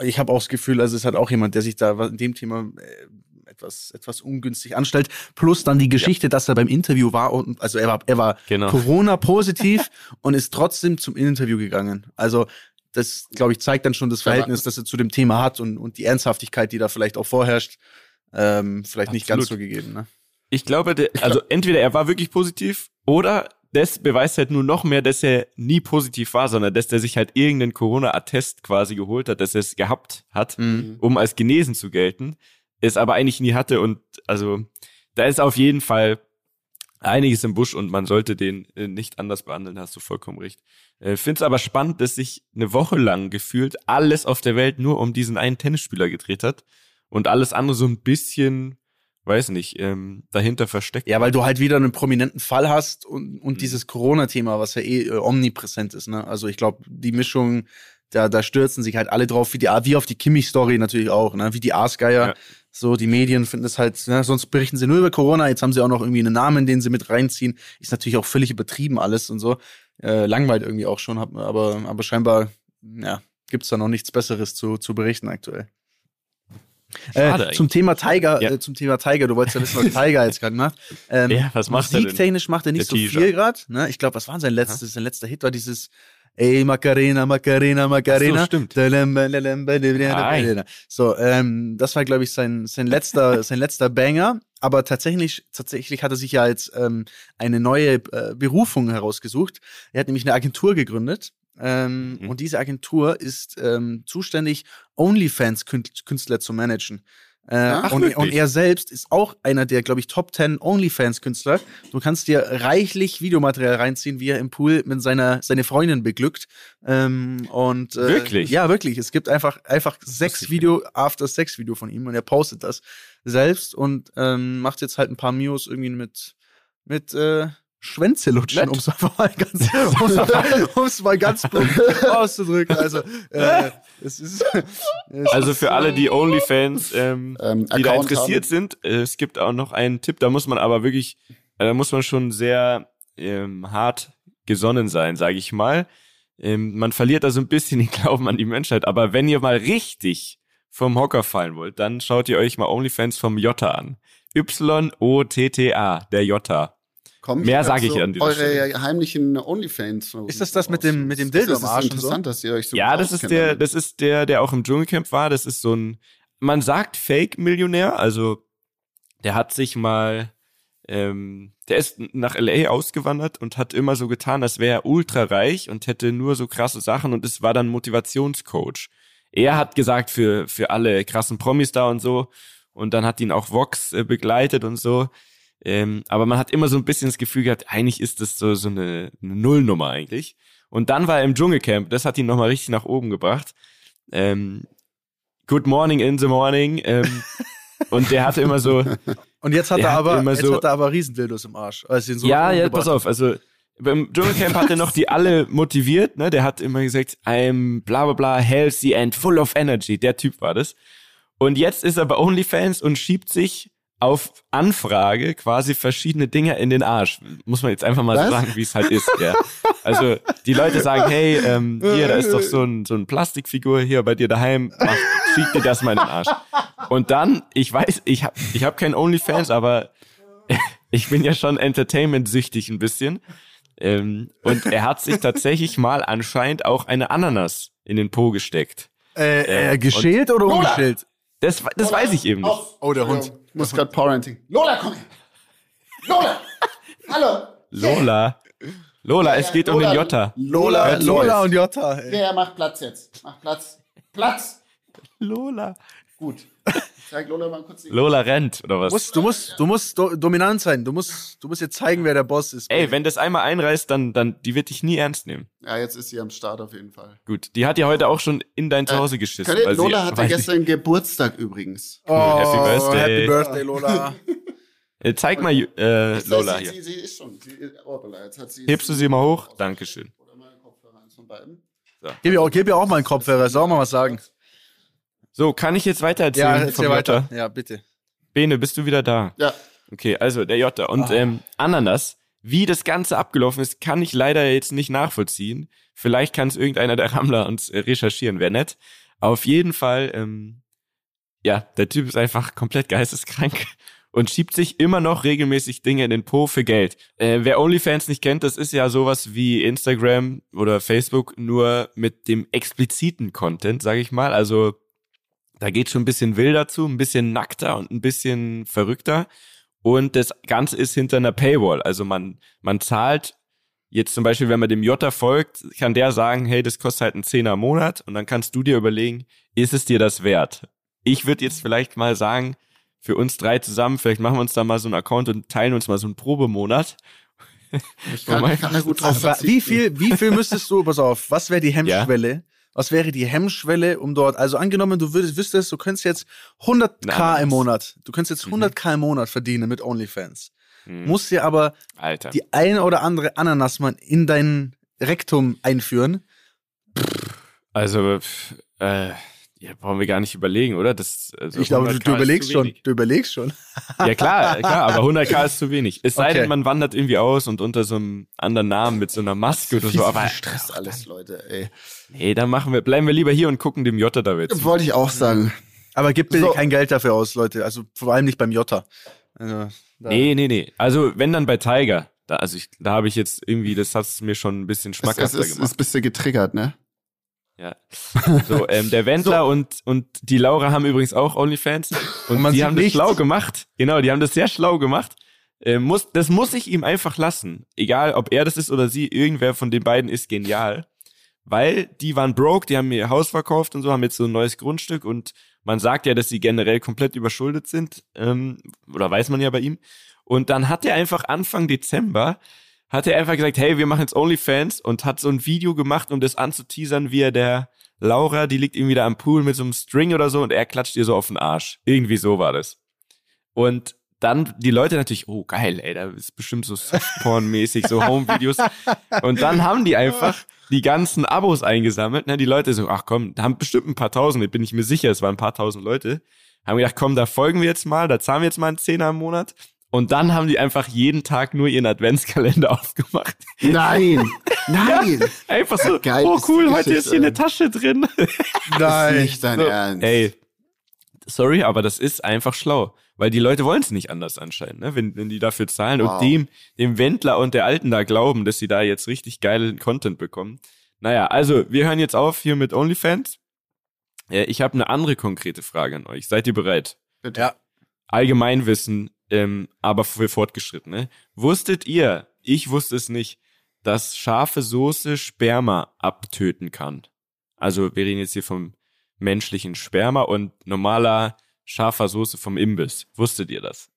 ich habe auch das Gefühl, also es hat auch jemand, der sich da in dem Thema äh, etwas, etwas ungünstig anstellt. Plus dann die Geschichte, ja. dass er beim Interview war, und also er war, er war genau. Corona-positiv und ist trotzdem zum Interview gegangen. Also das, glaube ich, zeigt dann schon das Verhältnis, das er zu dem Thema hat und, und die Ernsthaftigkeit, die da vielleicht auch vorherrscht, ähm, vielleicht Absolut. nicht ganz so gegeben, ne? Ich glaube, der, also entweder er war wirklich positiv oder das beweist halt nur noch mehr, dass er nie positiv war, sondern dass er sich halt irgendeinen Corona-Attest quasi geholt hat, dass er es gehabt hat, mhm. um als genesen zu gelten, es aber eigentlich nie hatte. Und also da ist auf jeden Fall einiges im Busch und man sollte den äh, nicht anders behandeln, hast du vollkommen recht. Äh, find's aber spannend, dass sich eine Woche lang gefühlt alles auf der Welt nur um diesen einen Tennisspieler gedreht hat und alles andere so ein bisschen, weiß nicht, ähm, dahinter versteckt. Ja, weil du halt wieder einen prominenten Fall hast und, und mhm. dieses Corona-Thema, was ja eh äh, omnipräsent ist, ne? Also ich glaube, die Mischung, da, da stürzen sich halt alle drauf, wie, die, wie auf die Kimmich-Story natürlich auch, ne? Wie die Aasgeier. Ja. So, die Medien finden es halt, ne? Sonst berichten sie nur über Corona, jetzt haben sie auch noch irgendwie einen Namen, den sie mit reinziehen. Ist natürlich auch völlig übertrieben alles und so. Äh, langweilt irgendwie auch schon, hab, aber, aber scheinbar, ja, gibt's da noch nichts Besseres zu, zu berichten aktuell. Äh, zum Thema Tyga, ja. äh, zum Thema Tyga, du wolltest ja wissen, was Tyga jetzt gerade macht. Ähm, ja, was macht er denn? Musiktechnisch macht er nicht so viel gerade, ne? Ich glaube, was war sein letztes, sein letzter Hit war dieses Ey, Macarena, Macarena, Macarena. Ach so, stimmt. So, ähm, das war, glaube ich, sein, sein letzter, sein letzter Banger. Aber tatsächlich, tatsächlich hat er sich ja als, ähm, eine neue äh, Berufung herausgesucht. Er hat nämlich eine Agentur gegründet. Ähm, mhm. Und diese Agentur ist ähm, zuständig, OnlyFans-Künstler zu managen. Äh, Ach, und, und er selbst ist auch einer der, glaube ich, Top zehn OnlyFans-Künstler. Du kannst dir reichlich Videomaterial reinziehen, wie er im Pool mit seiner seine Freundin beglückt. Ähm, und, äh, wirklich? Ja, wirklich. Es gibt einfach einfach Sex-Video, After-Sex-Video von ihm und er postet das selbst und ähm, macht jetzt halt ein paar Mios irgendwie mit mit äh, Schwänze lutschen, um es mal ganz, um's mal ganz auszudrücken. Also, äh, es ist, es also für alle, die OnlyFans, ähm, ähm, die da interessiert haben. sind, äh, es gibt auch noch einen Tipp, da muss man aber wirklich, äh, da muss man schon sehr ähm, hart gesonnen sein, sage ich mal. Ähm, man verliert da so ein bisschen den Glauben an die Menschheit, aber wenn ihr mal richtig vom Hocker fallen wollt, dann schaut ihr euch mal OnlyFans vom Jotta an. Y-O-T-T-A, der Jotta. Kommt Mehr sage ich an dieser Stelle. Eure heimlichen Onlyfans. Ist das das mit dem, mit dem Dildo am Arsch? Das ist interessant, dass ihr euch so Ja, das ist der, das ist der, der auch im Dschungelcamp war. Das ist so ein, man sagt Fake-Millionär. Also, der hat sich mal, ähm, der ist nach L A ausgewandert und hat immer so getan, als wäre er ultra reich und hätte nur so krasse Sachen und es war dann Motivationscoach. Er hat gesagt, für, für alle krassen Promis da und so. Und dann hat ihn auch Vox begleitet und so. Ähm, aber man hat immer so ein bisschen das Gefühl gehabt, eigentlich ist das so, so eine, eine Nullnummer eigentlich. Und dann war er im Dschungelcamp, das hat ihn nochmal richtig nach oben gebracht. Ähm, good morning in the morning. Ähm, und der hatte immer so... Und jetzt hat er aber, jetzt so, hat er aber Riesendildos im Arsch. Als ihn so ja, ja, pass auf, also... Beim Dschungelcamp hat er noch die alle motiviert, ne? Der hat immer gesagt, I'm bla bla bla, healthy and full of energy. Der Typ war das. Und jetzt ist er bei OnlyFans und schiebt sich auf Anfrage quasi verschiedene Dinger in den Arsch. Muss man jetzt einfach mal so sagen, wie es halt ist. Ja. Also die Leute sagen, hey, ähm, hier, da ist doch so ein so ein Plastikfigur hier bei dir daheim. Mach, schieb dir das mal in den Arsch. Und dann, ich weiß, ich hab, ich hab kein OnlyFans, aber ich bin ja schon entertainment-süchtig ein bisschen. Ähm, und er hat sich tatsächlich mal anscheinend auch eine Ananas in den Po gesteckt. Äh, äh geschält oder ungeschält? Das, das Lola, weiß ich eben nicht. Auf. Oh, der Hund. Ich muss gerade Parenting. Lola, komm her. Lola. Hallo. Lola. Lola, ja, es geht Lola, um den Jotta. Lola, Lola, Lola und Jotta. Ey. Der macht Platz jetzt. Mach Platz. Platz. Lola. Gut. Zeig Lola mal kurz. Lola rennt, oder was? Du musst, du musst, du musst do, dominant sein. Du musst, du musst jetzt zeigen, wer der Boss ist. Ey, wenn das einmal einreißt, dann, dann, die wird dich nie ernst nehmen. Ja, jetzt ist sie am Start auf jeden Fall. Gut, die hat ja heute auch schon in dein Zuhause äh, geschissen. Ihr, weil Lola sie, hatte weil gestern ich... Geburtstag übrigens. Oh, Happy Birthday. Happy Birthday, Lola. Zeig mal äh, das heißt, Lola hier. Sie, sie ist schon. Sie ist, oh, Lola, jetzt hat sie, hebst du sie mal hoch? Dankeschön. Oder mal einen Kopfhörer eins von beiden. So. Gib ihr auch, gib ihr auch mal einen Kopfhörer, soll auch mal was sagen. So, kann ich jetzt weiter erzählen? Ja, erzähl weiter. Ja, bitte. Bene, bist du wieder da? Ja. Okay, also der Jotta. Und ähm, Ananas, wie das Ganze abgelaufen ist, kann ich leider jetzt nicht nachvollziehen. Vielleicht kann es irgendeiner der Rammler uns äh, recherchieren, wäre nett. Auf jeden Fall, ähm, ja, der Typ ist einfach komplett geisteskrank und schiebt sich immer noch regelmäßig Dinge in den Po für Geld. Äh, wer OnlyFans nicht kennt, das ist ja sowas wie Instagram oder Facebook, nur mit dem expliziten Content, sage ich mal. Also... Da geht schon ein bisschen wilder zu, ein bisschen nackter und ein bisschen verrückter. Und das Ganze ist hinter einer Paywall. Also man man zahlt jetzt zum Beispiel, wenn man dem Jotta folgt, kann der sagen, hey, das kostet halt einen Zehner im Monat. Und dann kannst du dir überlegen, ist es dir das wert? Ich würde jetzt vielleicht mal sagen, für uns drei zusammen, vielleicht machen wir uns da mal so einen Account und teilen uns mal so einen Probemonat. Ich kann, ich kann da gut drauf verzichten. Wie viel, wie viel müsstest du, pass auf, was wäre die Hemmschwelle? Ja? Was wäre die Hemmschwelle, um dort, also angenommen, du würdest, wüsstest, du könntest jetzt hunderttausend Nein, im Monat, du könntest jetzt hunderttausend mhm. im Monat verdienen mit OnlyFans, mhm. musst dir aber Alter. die eine oder andere Ananas mal in dein Rektum einführen. Also, äh, ja, brauchen wir gar nicht überlegen, oder? Das, also ich glaube, du, du überlegst schon, du überlegst schon. Ja klar, klar, aber hunderttausend ist zu wenig. Es sei okay. denn, man wandert irgendwie aus und unter so einem anderen Namen mit so einer Maske oder so. Aber Stress alles, Leute, ey. Nee, dann machen wir, bleiben wir lieber hier und gucken dem Jotta da jetzt. Wollte ich auch sagen. Aber gib bitte so. kein Geld dafür aus, Leute. Also vor allem nicht beim Jotta. Also, nee, nee, nee. Also wenn dann bei Tyga. Da, also ich, da habe ich jetzt irgendwie, das hat es mir schon ein bisschen schmackhafter gemacht. Das ist ein bisschen getriggert, ne? Ja. So, ähm, der Wendler so. und, und die Laura haben übrigens auch OnlyFans. Und, und die haben nichts. das schlau gemacht. Genau, die haben das sehr schlau gemacht. Ähm, muss, das muss ich ihm einfach lassen. Egal, ob er das ist oder sie, irgendwer von den beiden ist genial. Weil die waren broke, die haben ihr Haus verkauft und so, haben jetzt so ein neues Grundstück. Und man sagt ja, dass sie generell komplett überschuldet sind. Ähm, oder weiß man ja bei ihm. Und dann hat er einfach Anfang Dezember... hat er einfach gesagt, hey, wir machen jetzt OnlyFans und hat so ein Video gemacht, um das anzuteasern, wie er der Laura, die liegt irgendwie da am Pool mit so einem String oder so und er klatscht ihr so auf den Arsch. Irgendwie so war das. Und dann die Leute natürlich, oh geil, ey, da ist bestimmt so Softporn-mäßig, so Home-Videos. Und dann haben die einfach die ganzen Abos eingesammelt. Ne? Die Leute so, ach komm, da haben bestimmt ein paar Tausende, bin ich mir sicher, es waren ein paar Tausend Leute. Haben gedacht, komm, da folgen wir jetzt mal, da zahlen wir jetzt mal einen Zehner im Monat. Und dann haben die einfach jeden Tag nur ihren Adventskalender aufgemacht. Nein, nein. Ja, einfach so, geil, oh cool, heute ist hier eine Tasche drin. Nein, ist nicht dein so, Ernst. Ey, sorry, aber das ist einfach schlau. Weil die Leute wollen es nicht anders anscheinend, ne? wenn, wenn die dafür zahlen. Wow. Und dem, dem Wendler und der Alten da glauben, dass sie da jetzt richtig geilen Content bekommen. Naja, also wir hören jetzt auf hier mit OnlyFans. Ich habe eine andere konkrete Frage an euch. Seid ihr bereit? Bitte. Ja. Allgemeinwissen. Ähm, aber für Fortgeschrittene. Wusstet ihr, ich wusste es nicht, dass scharfe Soße Sperma abtöten kann? Also wir reden jetzt hier vom menschlichen Sperma und normaler scharfer Soße vom Imbiss. Wusstet ihr das?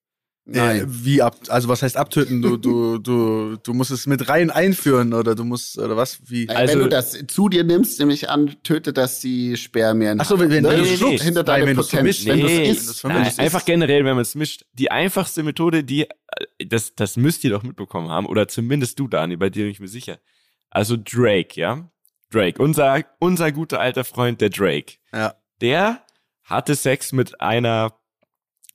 Nein. Äh, wie ab, also was heißt abtöten? Du, du, du, du musst es mit rein einführen oder du musst, oder was? Wie? Also, wenn du das zu dir nimmst, nämlich an, tötet das die Spermien. Achso, wenn, wenn, nee, nee, nee. Hinter Nein, wenn du es vermischt. Wenn nee. Wenn isst. Nein, Nein, einfach generell, wenn man es mischt. Die einfachste Methode, die, das, das müsst ihr doch mitbekommen haben, oder zumindest du, Dani, bei dir bin ich mir sicher. Also Drake, ja? Drake, unser, unser guter alter Freund, der Drake. Ja. Der hatte Sex mit einer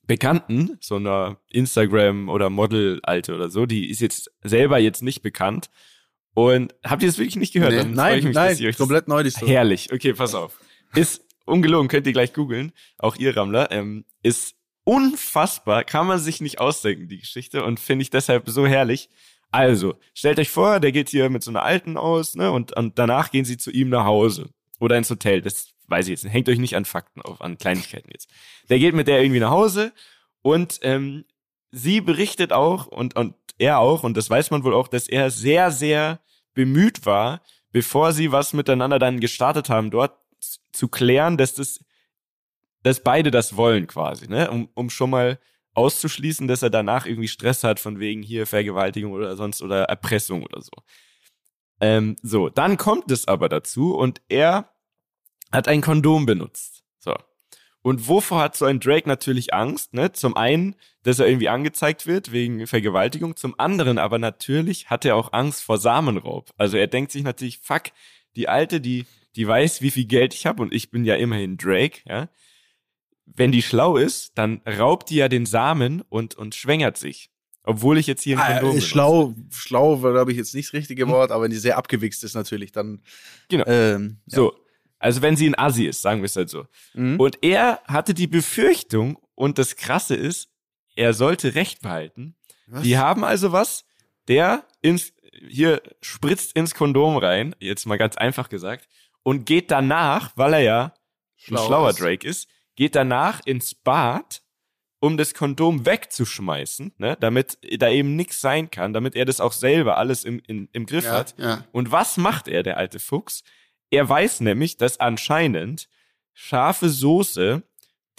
Bekannten, so einer Instagram- oder Model-Alte oder so, die ist jetzt selber jetzt nicht bekannt. Und habt ihr das wirklich nicht gehört? Nee, dann nein, ich mich, nein, dass ihr euch komplett neu. So. Herrlich, okay, pass auf. Ist ungelogen, könnt ihr gleich googeln, auch ihr Rammler. Ähm, ist unfassbar, kann man sich nicht ausdenken, die Geschichte, und finde ich deshalb so herrlich. Also, stellt euch vor, der geht hier mit so einer Alten aus, ne, und, und danach gehen sie zu ihm nach Hause oder ins Hotel, das weiß ich jetzt nicht, hängt euch nicht an Fakten auf, an Kleinigkeiten jetzt. Der geht mit der irgendwie nach Hause und ähm, sie berichtet auch und, und er auch, und das weiß man wohl auch, dass er sehr, sehr bemüht war, bevor sie was miteinander dann gestartet haben, dort zu klären, dass das, dass beide das wollen quasi, ne, um, um schon mal auszuschließen, dass er danach irgendwie Stress hat von wegen hier Vergewaltigung oder sonst oder Erpressung oder so. Ähm, so, dann kommt es aber dazu und er hat ein Kondom benutzt. So. Und wovor hat so ein Drake natürlich Angst? Ne? Zum einen, dass er irgendwie angezeigt wird wegen Vergewaltigung. Zum anderen aber natürlich hat er auch Angst vor Samenraub. Also er denkt sich natürlich, fuck, die Alte, die, die weiß, wie viel Geld ich habe, und ich bin ja immerhin Drake, ja. Wenn die schlau ist, dann raubt die ja den Samen und, und schwängert sich. Obwohl ich jetzt hier ein ah, Kondom benutze. Schlau, schlau war, glaube ich, jetzt nicht das richtige Wort, aber wenn die sehr abgewichst ist natürlich, dann... Genau. Ähm, ja. So. Also wenn sie ein Assi ist, sagen wir es halt so. Mhm. Und er hatte die Befürchtung, und das Krasse ist, er sollte Recht behalten. Was? Die haben also was, der ins, hier spritzt ins Kondom rein, jetzt mal ganz einfach gesagt, und geht danach, weil er ja schlau ein schlauer ist. Drake ist, geht danach ins Bad, um das Kondom wegzuschmeißen, ne, damit da eben nichts sein kann, damit er das auch selber alles im, in, im Griff ja, hat. Ja. Und was macht er, der alte Fuchs? Er weiß nämlich, dass anscheinend scharfe Soße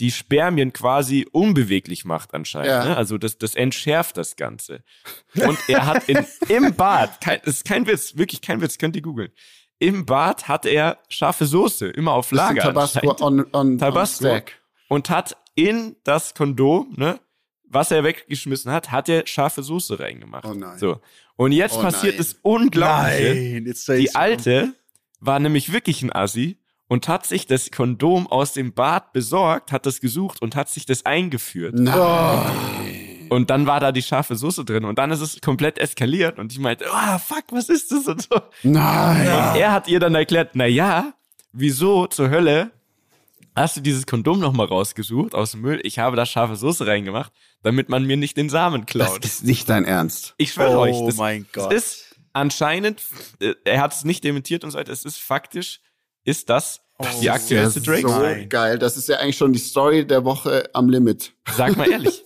die Spermien quasi unbeweglich macht anscheinend. Ja. Ne? Also das, das entschärft das Ganze. Und er hat in, im Bad, kein, das ist kein Witz, wirklich kein Witz, könnt ihr googeln. Im Bad hat er scharfe Soße, immer auf Lager. Tabasco on, on, Tabasco. On stack. Und hat in das Kondom, ne, was er weggeschmissen hat, hat er scharfe Soße reingemacht. Oh nein. So. Und jetzt oh passiert nein. das Unglaubliche. Nein, jetzt die Alte war nämlich wirklich ein Assi und hat sich das Kondom aus dem Bad besorgt, hat das gesucht und hat sich das eingeführt. Nein. Und dann war da die scharfe Soße drin und dann ist es komplett eskaliert und ich meinte, oh fuck, was ist das und so. Nein. Und er hat ihr dann erklärt, na ja, wieso zur Hölle hast du dieses Kondom nochmal rausgesucht aus dem Müll? Ich habe da scharfe Soße reingemacht, damit man mir nicht den Samen klaut. Das ist nicht dein Ernst. Ich schwöre oh euch, das, mein Gott. Das ist anscheinend, er hat es nicht dementiert und so weiter, es ist faktisch, ist das oh, die aktuellste Drake. Das ist so geil, das ist ja eigentlich schon die Story der Woche am Limit. Sag mal ehrlich.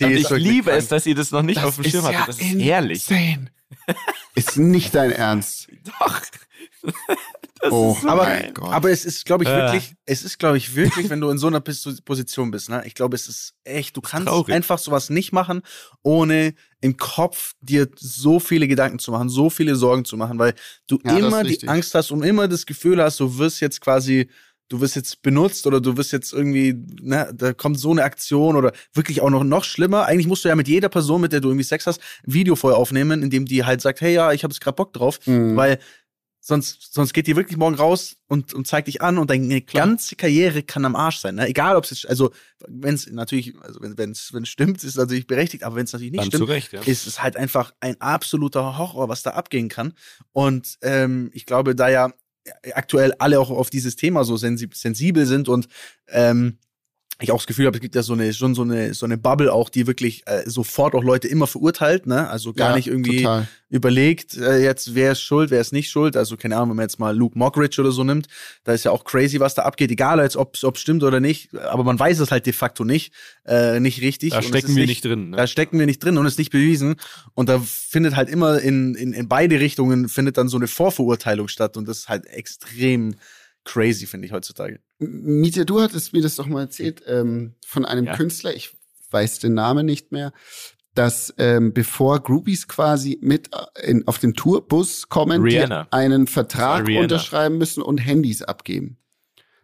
Und ich liebe krank. es, dass ihr das noch nicht das auf dem Schirm hattet. Ja, das ist herrlich. Ist nicht dein Ernst. Doch. Das oh, ist so aber, mein Gott. aber es ist, glaube ich, wirklich, äh. es ist, glaube ich, wirklich, wenn du in so einer Position bist, ne? Ich glaube, es ist echt, du ist kannst traurig. einfach sowas nicht machen, ohne im Kopf dir so viele Gedanken zu machen, so viele Sorgen zu machen, weil du ja, immer die Angst hast und immer das Gefühl hast, du wirst jetzt quasi, du wirst jetzt benutzt oder du wirst jetzt irgendwie, ne, da kommt so eine Aktion oder wirklich auch noch, noch schlimmer. Eigentlich musst du ja mit jeder Person, mit der du irgendwie Sex hast, ein Video vorher aufnehmen, in dem die halt sagt, hey, ja, ich habe jetzt gerade Bock drauf, mhm. weil Sonst, sonst geht die wirklich morgen raus und, und zeigt dich an und deine ganze Karriere kann am Arsch sein. Ne? Egal, ob es jetzt, also wenn es natürlich, also wenn es stimmt, ist es natürlich berechtigt, aber wenn es natürlich nicht Dann stimmt, zurecht, ja. ist es halt einfach ein absoluter Horror, was da abgehen kann. Und ähm, ich glaube, da ja aktuell alle auch auf dieses Thema so sensib- sensibel sind und ähm, ich auch das Gefühl habe, es gibt ja so eine, schon so eine, so eine Bubble auch, die wirklich äh, sofort auch Leute immer verurteilt, ne? Also gar ja, nicht irgendwie total. überlegt, äh, jetzt wer ist schuld, wer ist nicht schuld. Also keine Ahnung, wenn man jetzt mal Luke Mockridge oder so nimmt, da ist ja auch crazy, was da abgeht. Egal, als ob es stimmt oder nicht, aber man weiß es halt de facto nicht, äh, nicht richtig. Da und stecken wir nicht, nicht drin. Ne? Da stecken wir nicht drin und es ist nicht bewiesen. Und da findet halt immer in, in, in beide Richtungen findet dann so eine Vorverurteilung statt und das ist halt extrem crazy, finde ich heutzutage. Mietja, du hattest mir das doch mal erzählt, ähm, von einem ja. Künstler, ich weiß den Namen nicht mehr, dass ähm, bevor Groupies quasi mit in, auf den Tourbus kommen, Rihanna. die einen Vertrag Rihanna. unterschreiben müssen und Handys abgeben.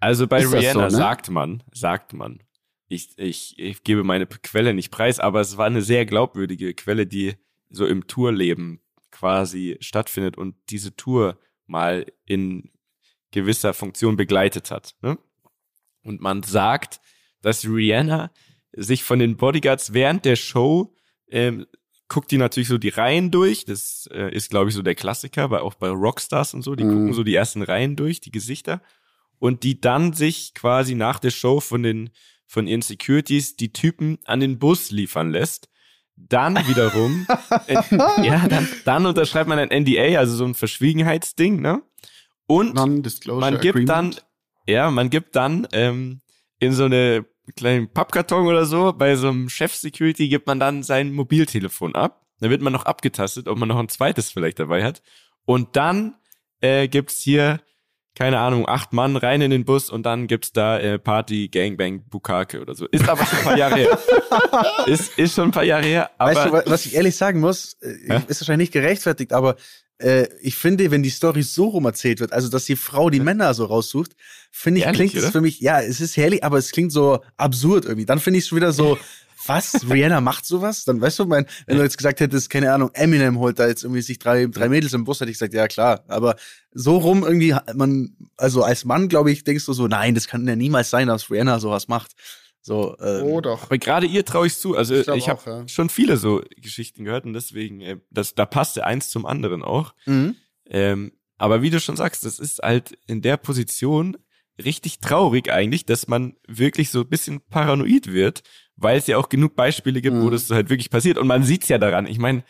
Also bei Ist Rihanna das so, ne? sagt man, sagt man, ich, ich, ich gebe meine Quelle nicht preis, aber es war eine sehr glaubwürdige Quelle, die so im Tourleben quasi stattfindet und diese Tour mal in gewisser Funktion begleitet hat. Ne? Und man sagt, dass Rihanna sich von den Bodyguards während der Show ähm, guckt die natürlich so die Reihen durch. Das äh, ist, glaube ich, so der Klassiker, weil auch bei Rockstars und so, die mhm. gucken so die ersten Reihen durch, die Gesichter. Und die dann sich quasi nach der Show von den von ihren Securities die Typen an den Bus liefern lässt. Dann wiederum, äh, ja, dann, dann unterschreibt man ein N D A, also so ein Verschwiegenheitsding, ne? Und man gibt dann, ja, man gibt dann ähm, in so eine kleinen Pappkarton oder so, bei so einem Chef-Security gibt man dann sein Mobiltelefon ab. Da wird man noch abgetastet, ob man noch ein zweites vielleicht dabei hat. Und dann äh, gibt's hier, keine Ahnung, acht Mann rein in den Bus und dann gibt's da äh, Party, Gangbang, Bukake oder so. Ist aber schon ein paar Jahre her. ist, ist schon ein paar Jahre her. Aber weißt du, was ich ehrlich sagen muss, äh, ist wahrscheinlich nicht gerechtfertigt, aber äh, ich finde, wenn die Story so rum erzählt wird, also dass die Frau die Männer so raussucht, finde ich, herrlich, klingt es für mich, ja, es ist herrlich, aber es klingt so absurd irgendwie. Dann finde ich es schon wieder so, was, Rihanna macht sowas? Dann weißt du, mein, wenn du jetzt gesagt hättest, keine Ahnung, Eminem holt da jetzt irgendwie sich drei, drei Mädels im Bus, hätte ich gesagt, ja klar. Aber so rum irgendwie, man, also als Mann, glaube ich, denkst du so, nein, das kann ja niemals sein, dass Rihanna sowas macht. So, ähm, oh doch. Aber gerade ihr traue ich zu. Also ich, ich habe ja. schon viele so Geschichten gehört und deswegen, äh, das, da passte eins zum anderen auch. Mhm. Ähm, aber wie du schon sagst, das ist halt in der Position richtig traurig eigentlich, dass man wirklich so ein bisschen paranoid wird, weil es ja auch genug Beispiele gibt, mhm. wo das halt wirklich passiert. Und man sieht's ja daran. Ich meine,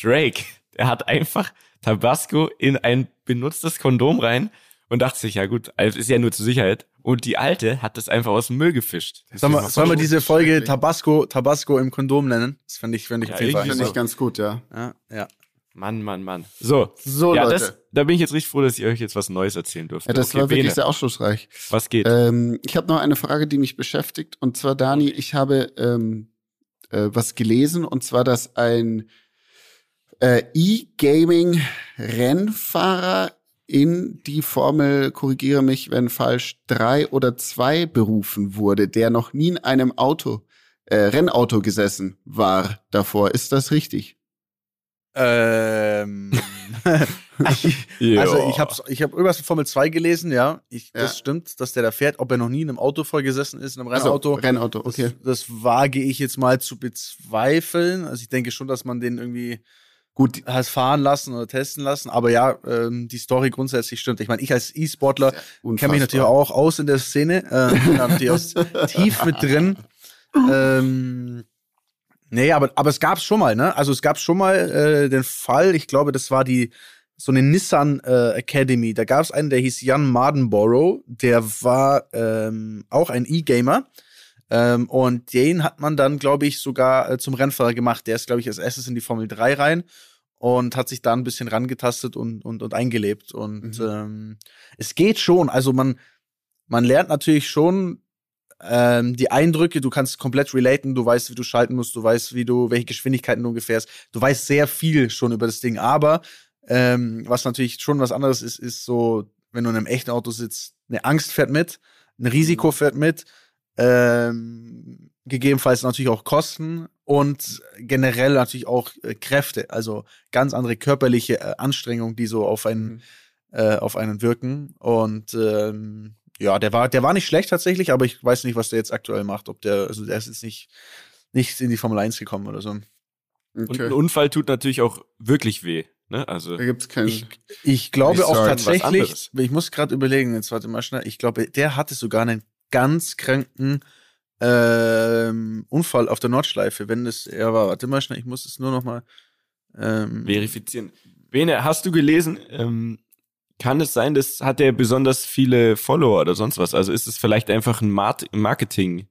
Drake, der hat einfach Tabasco in ein benutztes Kondom rein und dachte sich, ja gut, also ist ja nur zur Sicherheit. Und die Alte hat das einfach aus dem Müll gefischt. Sollen wir, soll wir diese Folge Tabasco Tabasco im Kondom nennen? Das finde ich, find ich, ja, ich, find ich ganz gut, ja. ja. ja. Mann, Mann, Mann. So, so ja, Leute. Das, da bin ich jetzt richtig froh, dass ich euch jetzt was Neues erzählen durfte. Ja, das okay, war wirklich Bene. sehr aufschlussreich. Was geht? Ähm, ich habe noch eine Frage, die mich beschäftigt. Und zwar, Dani, ich habe ähm, äh, was gelesen. Und zwar, dass ein äh, E-Gaming-Rennfahrer in die Formel, korrigiere mich, wenn falsch, drei oder zwei berufen wurde, der noch nie in einem Auto, äh, Rennauto gesessen war davor. Ist das richtig? Ähm, also ich habe ich hab irgendwas mit Formel zwei gelesen, ja. Ich, ja. Das stimmt, dass der da fährt. Ob er noch nie in einem Auto voll gesessen ist, in einem Rennauto. Also, Rennauto, okay. Das, das wage ich jetzt mal zu bezweifeln. Also ich denke schon, dass man den irgendwie gut hat fahren lassen oder testen lassen. Aber ja, ähm, die Story grundsätzlich stimmt. Ich meine, ich als E-Sportler kenne mich natürlich auch aus in der Szene. Ähm, da bin ich tief mit drin. Ähm... Nee, aber, aber es gab's schon mal, ne? Also es gab's schon mal äh, den Fall, ich glaube, das war die so eine Nissan äh, Academy. Da gab's einen, der hieß Jan Mardenborough, der war ähm, auch ein E-Gamer. Ähm, und den hat man dann, glaube ich, sogar äh, zum Rennfahrer gemacht. Der ist, glaube ich, als erstes in die Formel drei rein und hat sich da ein bisschen rangetastet und, und, und eingelebt. Und mhm. ähm, es geht schon. Also man, man lernt natürlich schon. Ähm, die Eindrücke, du kannst komplett relaten, du weißt, wie du schalten musst, du weißt, wie du, welche Geschwindigkeiten du ungefähr hast. Du weißt sehr viel schon über das Ding, aber ähm, was natürlich schon was anderes ist, ist so, wenn du in einem echten Auto sitzt, eine Angst fährt mit, ein Risiko fährt mit, ähm, gegebenenfalls natürlich auch Kosten und generell natürlich auch äh, Kräfte, also ganz andere körperliche äh, Anstrengungen, die so auf einen, äh, auf einen wirken und ähm, ja, der war, der war nicht schlecht tatsächlich, aber ich weiß nicht, was der jetzt aktuell macht. Ob der, also der ist jetzt nicht, nicht in die Formel eins gekommen oder so. Okay. Und ein Unfall tut natürlich auch wirklich weh. Ne? Also da gibt's keinen. Ich, ich glaube auch tatsächlich, ich muss gerade überlegen, jetzt warte mal schnell, ich glaube, der hatte sogar einen ganz kranken ähm, Unfall auf der Nordschleife, wenn das er ja, war. Warte mal schnell, ich muss es nur noch mal ähm, verifizieren. Bene, hast du gelesen, ähm, kann es sein, das hat er besonders viele Follower oder sonst was? Also ist es vielleicht einfach ein Marketing-Ding?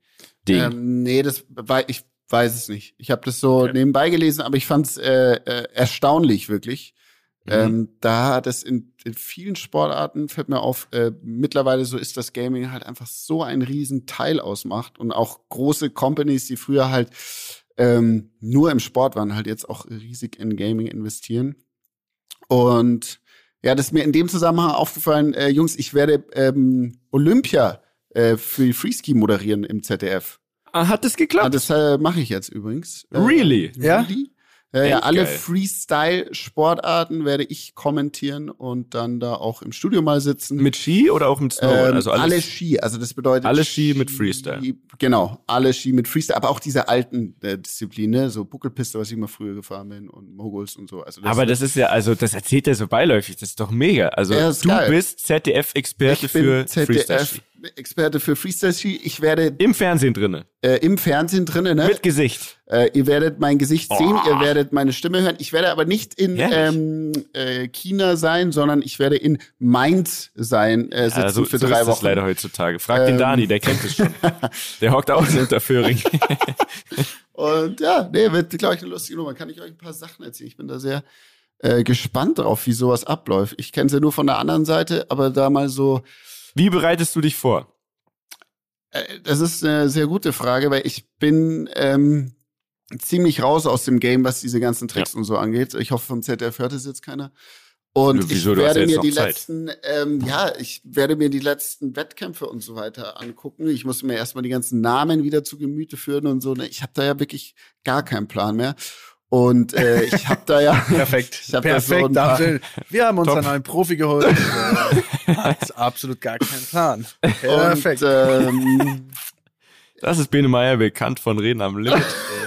Ähm, nee, das ich weiß es nicht. Ich habe das so okay. nebenbei gelesen, aber ich fand es äh, äh, erstaunlich wirklich, Mhm. Ähm, da das in, in vielen Sportarten, fällt mir auf, äh, mittlerweile so ist, dass Gaming halt einfach so einen riesen Teil ausmacht und auch große Companies, die früher halt ähm, nur im Sport waren, halt jetzt auch riesig in Gaming investieren. Und ja, das ist mir in dem Zusammenhang aufgefallen, äh, Jungs, ich werde ähm, Olympia äh, für Freeski moderieren im Z D F. Hat das geklappt? Ah, das äh, mache ich jetzt übrigens. Äh, really? Ja. Really? Äh, ja, alle geil. Freestyle-Sportarten werde ich kommentieren und dann da auch im Studio mal sitzen. Mit Ski oder auch mit Snowboard? Ähm, also alle Ski, also das bedeutet... Alle Ski, Ski mit Freestyle. Genau, alle Ski mit Freestyle, aber auch diese alten äh, Disziplinen, so Buckelpiste, was ich immer früher gefahren bin und Moguls und so. Also das aber das ist ja, also das erzählt er so beiläufig, das ist doch mega. Also ja, du geil. bist Z D F-Experte für Z D F Freestyle-Ski. Experte für Freestyle-Ski. Ich werde... Im Fernsehen drinne. Äh, Im Fernsehen drinne, ne? Mit Gesicht. Äh, ihr werdet mein Gesicht oh. sehen, ihr werdet meine Stimme hören. Ich werde aber nicht in ähm, äh, China sein, sondern ich werde in Mainz sein. Äh, sitzen ja, so, für so drei ist Wochen. Das leider heutzutage. Frag ähm. den Dani, der kennt es schon. Der hockt auch in Unterföhring. Und ja, nee, wird, glaube ich, eine lustige Nummer. Kann ich euch ein paar Sachen erzählen? Ich bin da sehr äh, gespannt drauf, wie sowas abläuft. Ich kenne es ja nur von der anderen Seite, aber da mal so... Wie bereitest du dich vor? Das ist eine sehr gute Frage, weil ich bin ähm, ziemlich raus aus dem Game, was diese ganzen Tricks ja. und so angeht. Ich hoffe, vom Z D F hört es jetzt keiner. Und Wieso, ich werde mir die Zeit. letzten, ähm, ja, ich werde mir die letzten Wettkämpfe und so weiter angucken. Ich muss mir erstmal die ganzen Namen wieder zu Gemüte führen und so. Ich habe da ja wirklich gar keinen Plan mehr. Und äh, ich habe da ja... Perfekt. Ich hab Perfekt, da so ein paar, wir haben uns Top. einen neuen Profi geholt. Das ist absolut gar kein Plan. Perfekt. Und, ähm, das ist Bene Meyer, bekannt von Reden am Limit.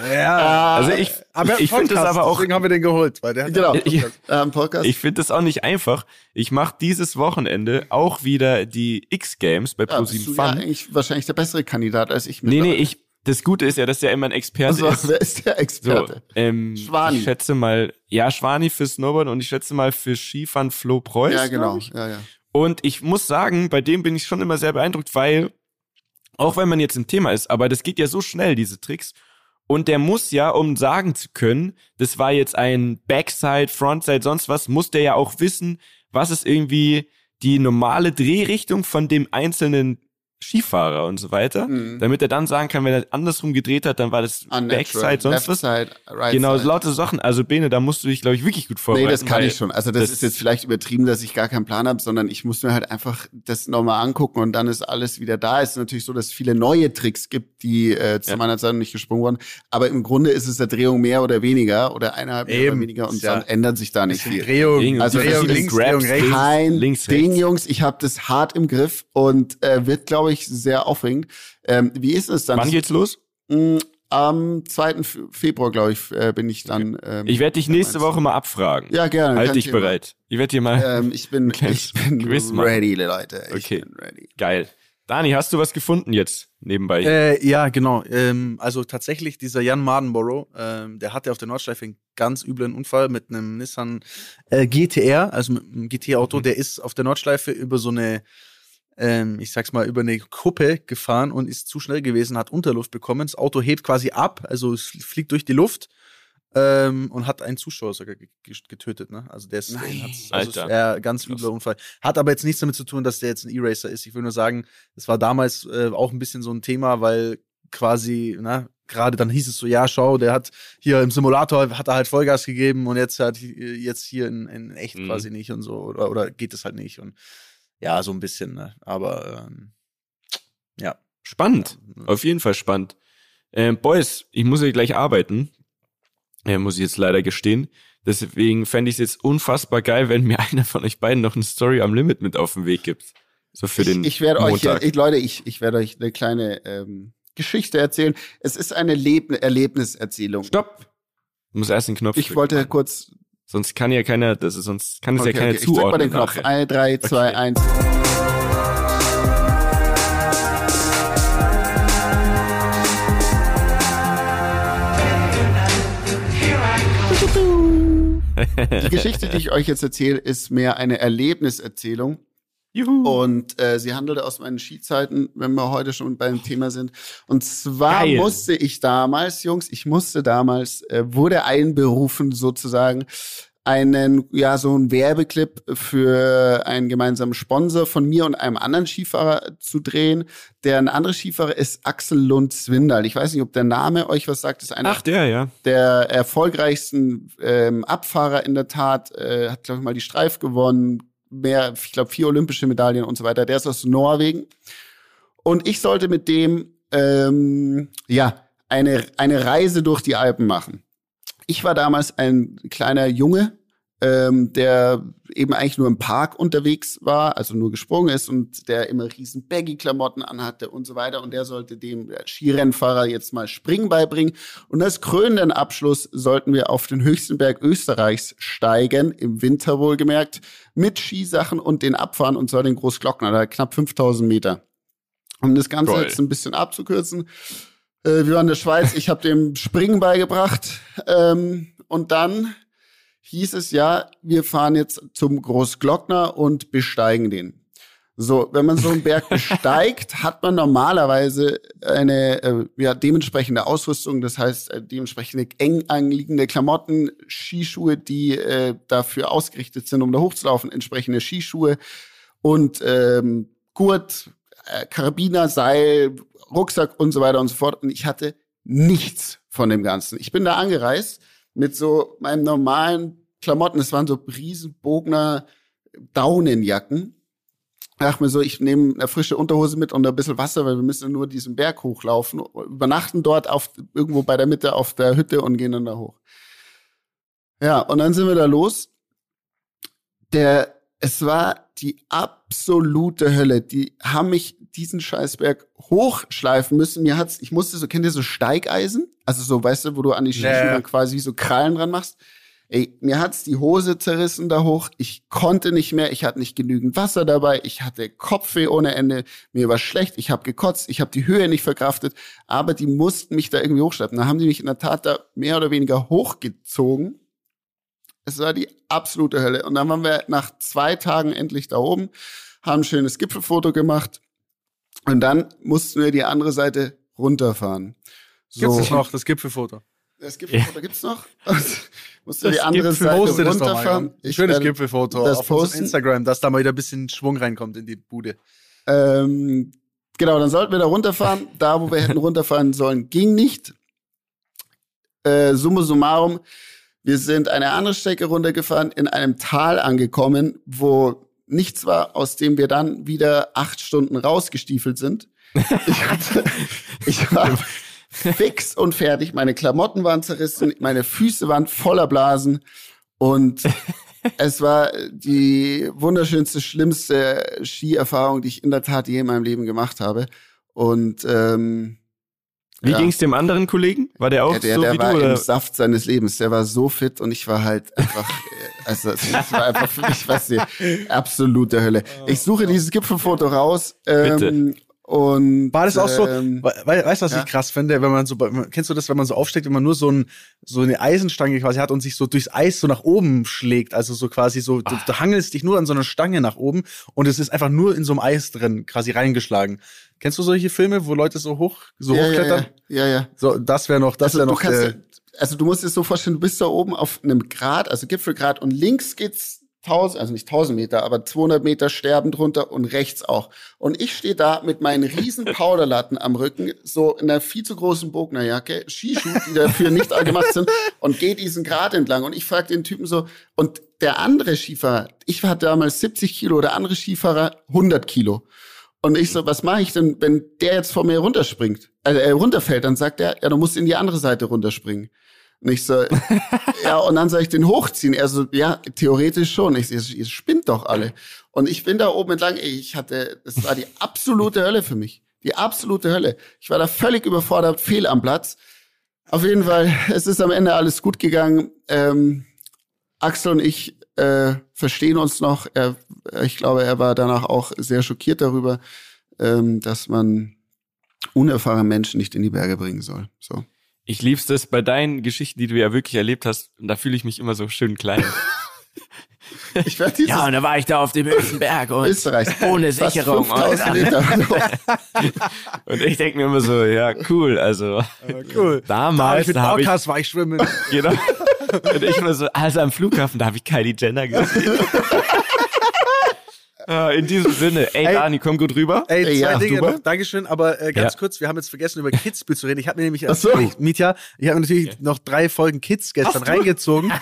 Ja. Also ich, aber ich finde das aber auch... Deswegen haben wir den geholt. Weil der hat genau. Ich, Podcast. ich finde das auch nicht einfach. Ich mache dieses Wochenende auch wieder die X-Games bei ProSieben ja, Fun. Ja, eigentlich wahrscheinlich der bessere Kandidat als ich. Nee, nee, ich... Das Gute ist ja, dass der immer ein Experte also, ist. Wer ist der Experte? So, ähm, Schwani. Ich schätze mal, ja, Schwani für Snowboard und ich schätze mal für Skifahren Flo Preuß. Ja, genau. Ja, ja. Und ich muss sagen, bei dem bin ich schon immer sehr beeindruckt, weil, auch wenn man jetzt im Thema ist, aber das geht ja so schnell, diese Tricks. Und der muss ja, um sagen zu können, das war jetzt ein Backside, Frontside, sonst was, muss der ja auch wissen, was ist irgendwie die normale Drehrichtung von dem einzelnen Skifahrer und so weiter, mhm. damit er dann sagen kann, wenn er andersrum gedreht hat, dann war das Unnatural, Backside, sonst was. Side, right genau, side. Laute Sachen. Also Bene, da musst du dich, glaube ich, wirklich gut vorbereiten. Nee, das kann ich schon. Also das, das ist jetzt vielleicht übertrieben, dass ich gar keinen Plan habe, sondern ich muss mir halt einfach das nochmal angucken und dann ist alles wieder da. Es ist natürlich so, dass es viele neue Tricks gibt, die äh, zu ja. meiner Zeit noch nicht gesprungen wurden. Aber im Grunde ist es der Drehung mehr oder weniger oder eineinhalb Eben. mehr oder weniger und ja. dann ändert sich da nicht viel. Drehung, also Drehung, das links, Grabs, Drehung, rechts. Kein links, rechts. Ding, Jungs, ich habe das hart im Griff und äh, wird, glaube ich, ich sehr aufregend. Ähm, wie ist es dann? Wann geht's los? Am zweiten Februar, glaube ich, äh, bin ich dann. Ähm, ich werde dich nächste Woche mal abfragen. Ja, gerne. Halt dich bereit. Mal, ich werde dir mal. Ähm, ich bin, ich bin ready, Leute. Ich okay. bin ready. Geil. Dani, hast du was gefunden jetzt nebenbei? Äh, ja, genau. Ähm, also tatsächlich dieser Jan Mardenborough, ähm, der hatte auf der Nordschleife einen ganz üblen Unfall mit einem Nissan äh, G T R, also mit einem G T R-Auto. Mhm. Der ist auf der Nordschleife über so eine ich sag's mal, über eine Kuppe gefahren und ist zu schnell gewesen, hat Unterluft bekommen. Das Auto hebt quasi ab, also es fliegt durch die Luft ähm, und hat einen Zuschauer sogar getötet. Ne? Also der ist Nein, also Alter. Ist ganz übler Unfall. Hat aber jetzt nichts damit zu tun, dass der jetzt ein E-Racer ist. Ich will nur sagen, es war damals äh, auch ein bisschen so ein Thema, weil quasi, na, gerade dann hieß es so, ja, schau, der hat hier im Simulator, hat er halt Vollgas gegeben und jetzt hat jetzt hier in, in echt mhm. quasi nicht und so. Oder, oder geht es halt nicht und ja, so ein bisschen, ne? Aber ähm, ja. Spannend. Ja. Auf jeden Fall spannend. Ähm, Boys, ich muss ja gleich arbeiten. Äh, muss ich jetzt leider gestehen. Deswegen fände ich es jetzt unfassbar geil, wenn mir einer von euch beiden noch eine Story am Limit mit auf den Weg gibt. So für ich, den ich werde Montag. Euch, ich, Leute, ich, ich werde euch eine kleine ähm, Geschichte erzählen. Es ist eine Leb- Erlebniserzählung. Stopp! Du musst erst den Knopf drücken. Ich wollte kurz... Sonst kann ja keiner, das ist, sonst kann es okay, ja keiner okay. zuordnen. Ich drück mal den Knopf. drei, zwei, eins Die Geschichte, die ich euch jetzt erzähle, ist mehr eine Erlebniserzählung. Juhu. Und äh, sie handelte aus meinen Skizeiten, wenn wir heute schon beim Thema sind. Und zwar Geil. musste ich damals, Jungs, ich musste damals, äh, wurde einberufen sozusagen einen, ja, so einen Werbeclip für einen gemeinsamen Sponsor von mir und einem anderen Skifahrer zu drehen. Der ein anderer Skifahrer ist Axel Lund Svindal. Ich weiß nicht, ob der Name euch was sagt. Das ist einer Ach, der, ja. der erfolgreichsten ähm, Abfahrer in der Tat. Äh, hat, glaube ich, mal die Streif gewonnen. Mehr, ich glaube, vier olympische Medaillen und so weiter. Der ist aus Norwegen. Und ich sollte mit dem, ähm, ja, eine, eine Reise durch die Alpen machen. Ich war damals ein kleiner Junge, ähm, der eben eigentlich nur im Park unterwegs war, also nur gesprungen ist und der immer riesen Baggy-Klamotten anhatte und so weiter. Und der sollte dem Skirennfahrer jetzt mal Springen beibringen. Und als krönenden Abschluss sollten wir auf den höchsten Berg Österreichs steigen, im Winter wohlgemerkt, mit Skisachen und den Abfahren, und zwar den Großglockner, da knapp fünftausend Meter. Um das Ganze Goll. jetzt ein bisschen abzukürzen, wir waren in der Schweiz, ich habe dem Springen beigebracht ähm, und dann hieß es, ja, wir fahren jetzt zum Großglockner und besteigen den. So, wenn man so einen Berg besteigt, hat man normalerweise eine äh, ja, dementsprechende Ausrüstung, das heißt äh, dementsprechende eng anliegende Klamotten, Skischuhe, die äh, dafür ausgerichtet sind, um da hochzulaufen, entsprechende Skischuhe und ähm, Gurt, äh, Karabiner, Seil, Rucksack und so weiter und so fort. Und ich hatte nichts von dem Ganzen. Ich bin da angereist mit so meinen normalen Klamotten. Es waren so Riesenbogner Daunenjacken. Ich dachte mir so, ich nehme eine frische Unterhose mit und ein bisschen Wasser, weil wir müssen nur diesen Berg hochlaufen, übernachten dort auf irgendwo bei der Mitte auf der Hütte und gehen dann da hoch. Ja, und dann sind wir da los. Der Es war die absolute Hölle. Die haben mich diesen Scheißberg hochschleifen müssen. Mir hat's, ich musste so, kennt ihr so Steigeisen? Also so, weißt du, wo du an die Skischuhe nee. quasi wie so Krallen dran machst. Ey, mir hat's die Hose zerrissen da hoch. Ich konnte nicht mehr. Ich hatte nicht genügend Wasser dabei. Ich hatte Kopfweh ohne Ende. Mir war schlecht. Ich habe gekotzt. Ich habe die Höhe nicht verkraftet. Aber die mussten mich da irgendwie hochschleifen. Da haben die mich in der Tat da mehr oder weniger hochgezogen. Es war die absolute Hölle. Und dann waren wir nach zwei Tagen endlich da oben, haben ein schönes Gipfelfoto gemacht und dann mussten wir die andere Seite runterfahren. So. Gibt es noch, das Gipfelfoto? Das Gipfelfoto ja. gibt's noch? Musst du die andere Gipfel- Seite runterfahren? Ein schönes Gipfelfoto das auf unserem Instagram, dass da mal wieder ein bisschen Schwung reinkommt in die Bude. Ähm, genau, dann sollten wir da runterfahren. Da, wo wir hätten runterfahren sollen, ging nicht. Äh, summa summarum, wir sind eine andere Strecke runtergefahren, in einem Tal angekommen, wo nichts war, aus dem wir dann wieder acht Stunden rausgestiefelt sind. Ich, hatte, ich war fix und fertig. Meine Klamotten waren zerrissen, meine Füße waren voller Blasen. Und es war die wunderschönste, schlimmste Skierfahrung, die ich in der Tat je in meinem Leben gemacht habe. Und ähm Wie ja. ging's dem anderen Kollegen? War der auch ja, der, so der wie du? Der war im Saft seines Lebens. Der war so fit und ich war halt einfach, also das war einfach für mich, was die absolute Hölle. Ich suche dieses Gipfelfoto raus. Ähm, und war das auch so? Ähm, weißt du, was ja. ich krass finde? Wenn man so, kennst du das, wenn man so aufsteigt, wenn man nur so, ein, so eine Eisenstange quasi hat und sich so durchs Eis so nach oben schlägt, also so quasi so, du, du hangelst dich nur an so einer Stange nach oben und es ist einfach nur in so einem Eis drin quasi reingeschlagen. Kennst du solche Filme, wo Leute so hoch, so ja, hochklettern? Ja, ja, ja. So, das wäre noch, das also, wäre noch. Du kannst, äh, also du musst dir so vorstellen, du bist da oben auf einem Grat, also Gipfelgrat, und links geht's tausend, also nicht tausend Meter, aber zweihundert Meter sterbend runter und rechts auch. Und ich stehe da mit meinen riesen Powderlatten am Rücken, so in einer viel zu großen Bognerjacke, Skischuhe, die dafür nicht angemacht sind, und gehe diesen Grat entlang. Und ich frage den Typen so, und der andere Skifahrer, ich hatte damals siebzig Kilo, der andere Skifahrer hundert Kilo. Und ich so, was mache ich denn, wenn der jetzt vor mir runterspringt? Also er runterfällt, dann sagt er, ja, du musst in die andere Seite runterspringen. Und ich so, ja, und dann soll ich den hochziehen. Er so, ja, theoretisch schon. Ich so, ihr spinnt doch alle. Und ich bin da oben entlang, ich hatte, das war die absolute Hölle für mich. Die absolute Hölle. Ich war da völlig überfordert, fehl am Platz. Auf jeden Fall, es ist am Ende alles gut gegangen. Ähm, Axel und ich äh, verstehen uns noch. Er, ich glaube, er war danach auch sehr schockiert darüber, ähm, dass man unerfahrene Menschen nicht in die Berge bringen soll. So. Ich lieb's das bei deinen Geschichten, die du ja wirklich erlebt hast. Und da fühle ich mich immer so schön klein. Ich werd ja, und da war ich da auf dem höchsten Berg und Österreich. Ohne Sicherung. Und ich denke mir immer so, ja, cool. Also, cool. Damals da hab ich, mit Orcas war ich schwimmen. Genau. Und ich war so, also am Flughafen, da habe ich Kylie Jenner gesehen. In diesem Sinne, ey, ey Dani, komm gut rüber. Ey, zwei ja, Dinge noch, Dankeschön, aber äh, ganz ja. kurz, wir haben jetzt vergessen, über Kids-Bild zu reden. Ich habe mir nämlich, so. ich, Mietja, ich habe natürlich okay. noch drei Folgen Kids gestern reingezogen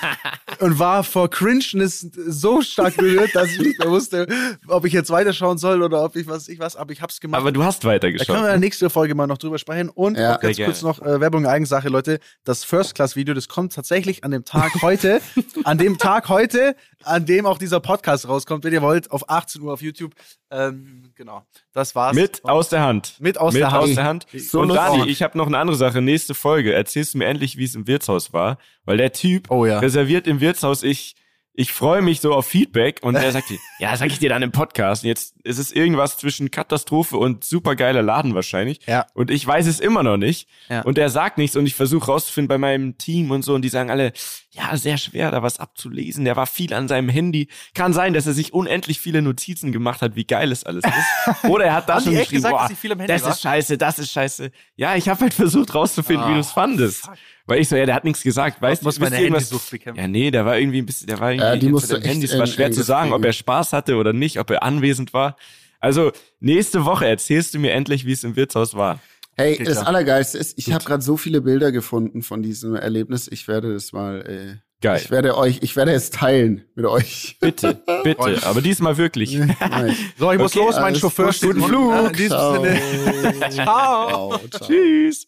und war vor Cringeness so stark berührt, dass ich nicht mehr wusste, ob ich jetzt weiterschauen soll oder ob ich was, ich was, aber ich hab's gemacht. Aber du hast weitergeschaut. Da können wir in der nächsten Folge mal noch drüber sprechen und ja. ganz kurz noch äh, Werbung in Eigensache, Leute. Das First-Class-Video, das kommt tatsächlich an dem Tag heute, an dem Tag heute, an dem auch dieser Podcast rauskommt, wenn ihr wollt, auf achtzehn Uhr auf YouTube. Ähm, genau, das war's. Mit und aus der Hand. Mit aus, mit der, Hand. aus der Hand. So, und Dani, ich habe noch eine andere Sache. Nächste Folge. Erzählst du mir endlich, wie es im Wirtshaus war? Weil der Typ oh, ja. reserviert im Wirtshaus. Ich, ich freue mich so auf Feedback. Und er sagt dir, ja, sag ich dir dann im Podcast. Und jetzt ist es irgendwas zwischen Katastrophe und supergeiler Laden wahrscheinlich. Ja. Und ich weiß es immer noch nicht. Ja. Und er sagt nichts. Und ich versuche rauszufinden bei meinem Team und so. Und die sagen alle, ja, sehr schwer, da was abzulesen. Der war viel an seinem Handy. Kann sein, dass er sich unendlich viele Notizen gemacht hat, wie geil es alles ist. Oder er hat da schon geschrieben, gesagt, boah, viel am Handy das war? ist scheiße, das ist scheiße. Ja, ich habe halt versucht rauszufinden, oh, wie du es fandest. Fuck. Weil ich so, ja, der hat nichts gesagt. Weißt du, was meine Handysucht bekämpfen? Ja, nee, der war irgendwie ein bisschen, der war irgendwie äh, mit dem Handy. Es war schwer zu sagen, ob er Spaß hatte oder nicht, ob er anwesend war. Also, nächste Woche erzählst du mir endlich, wie es im Wirtshaus war. Hey, okay, das Allergeilste ist, ich habe gerade so viele Bilder gefunden von diesem Erlebnis. Ich werde das mal, äh, Geil. ich werde euch, ich werde es teilen mit euch. Bitte, bitte, aber diesmal wirklich. Nein. So, ich muss okay, los, mein Chauffeur steht im Flug. Ah, in diesem Ciao. Sinne. Ciao. Ciao. Tschüss.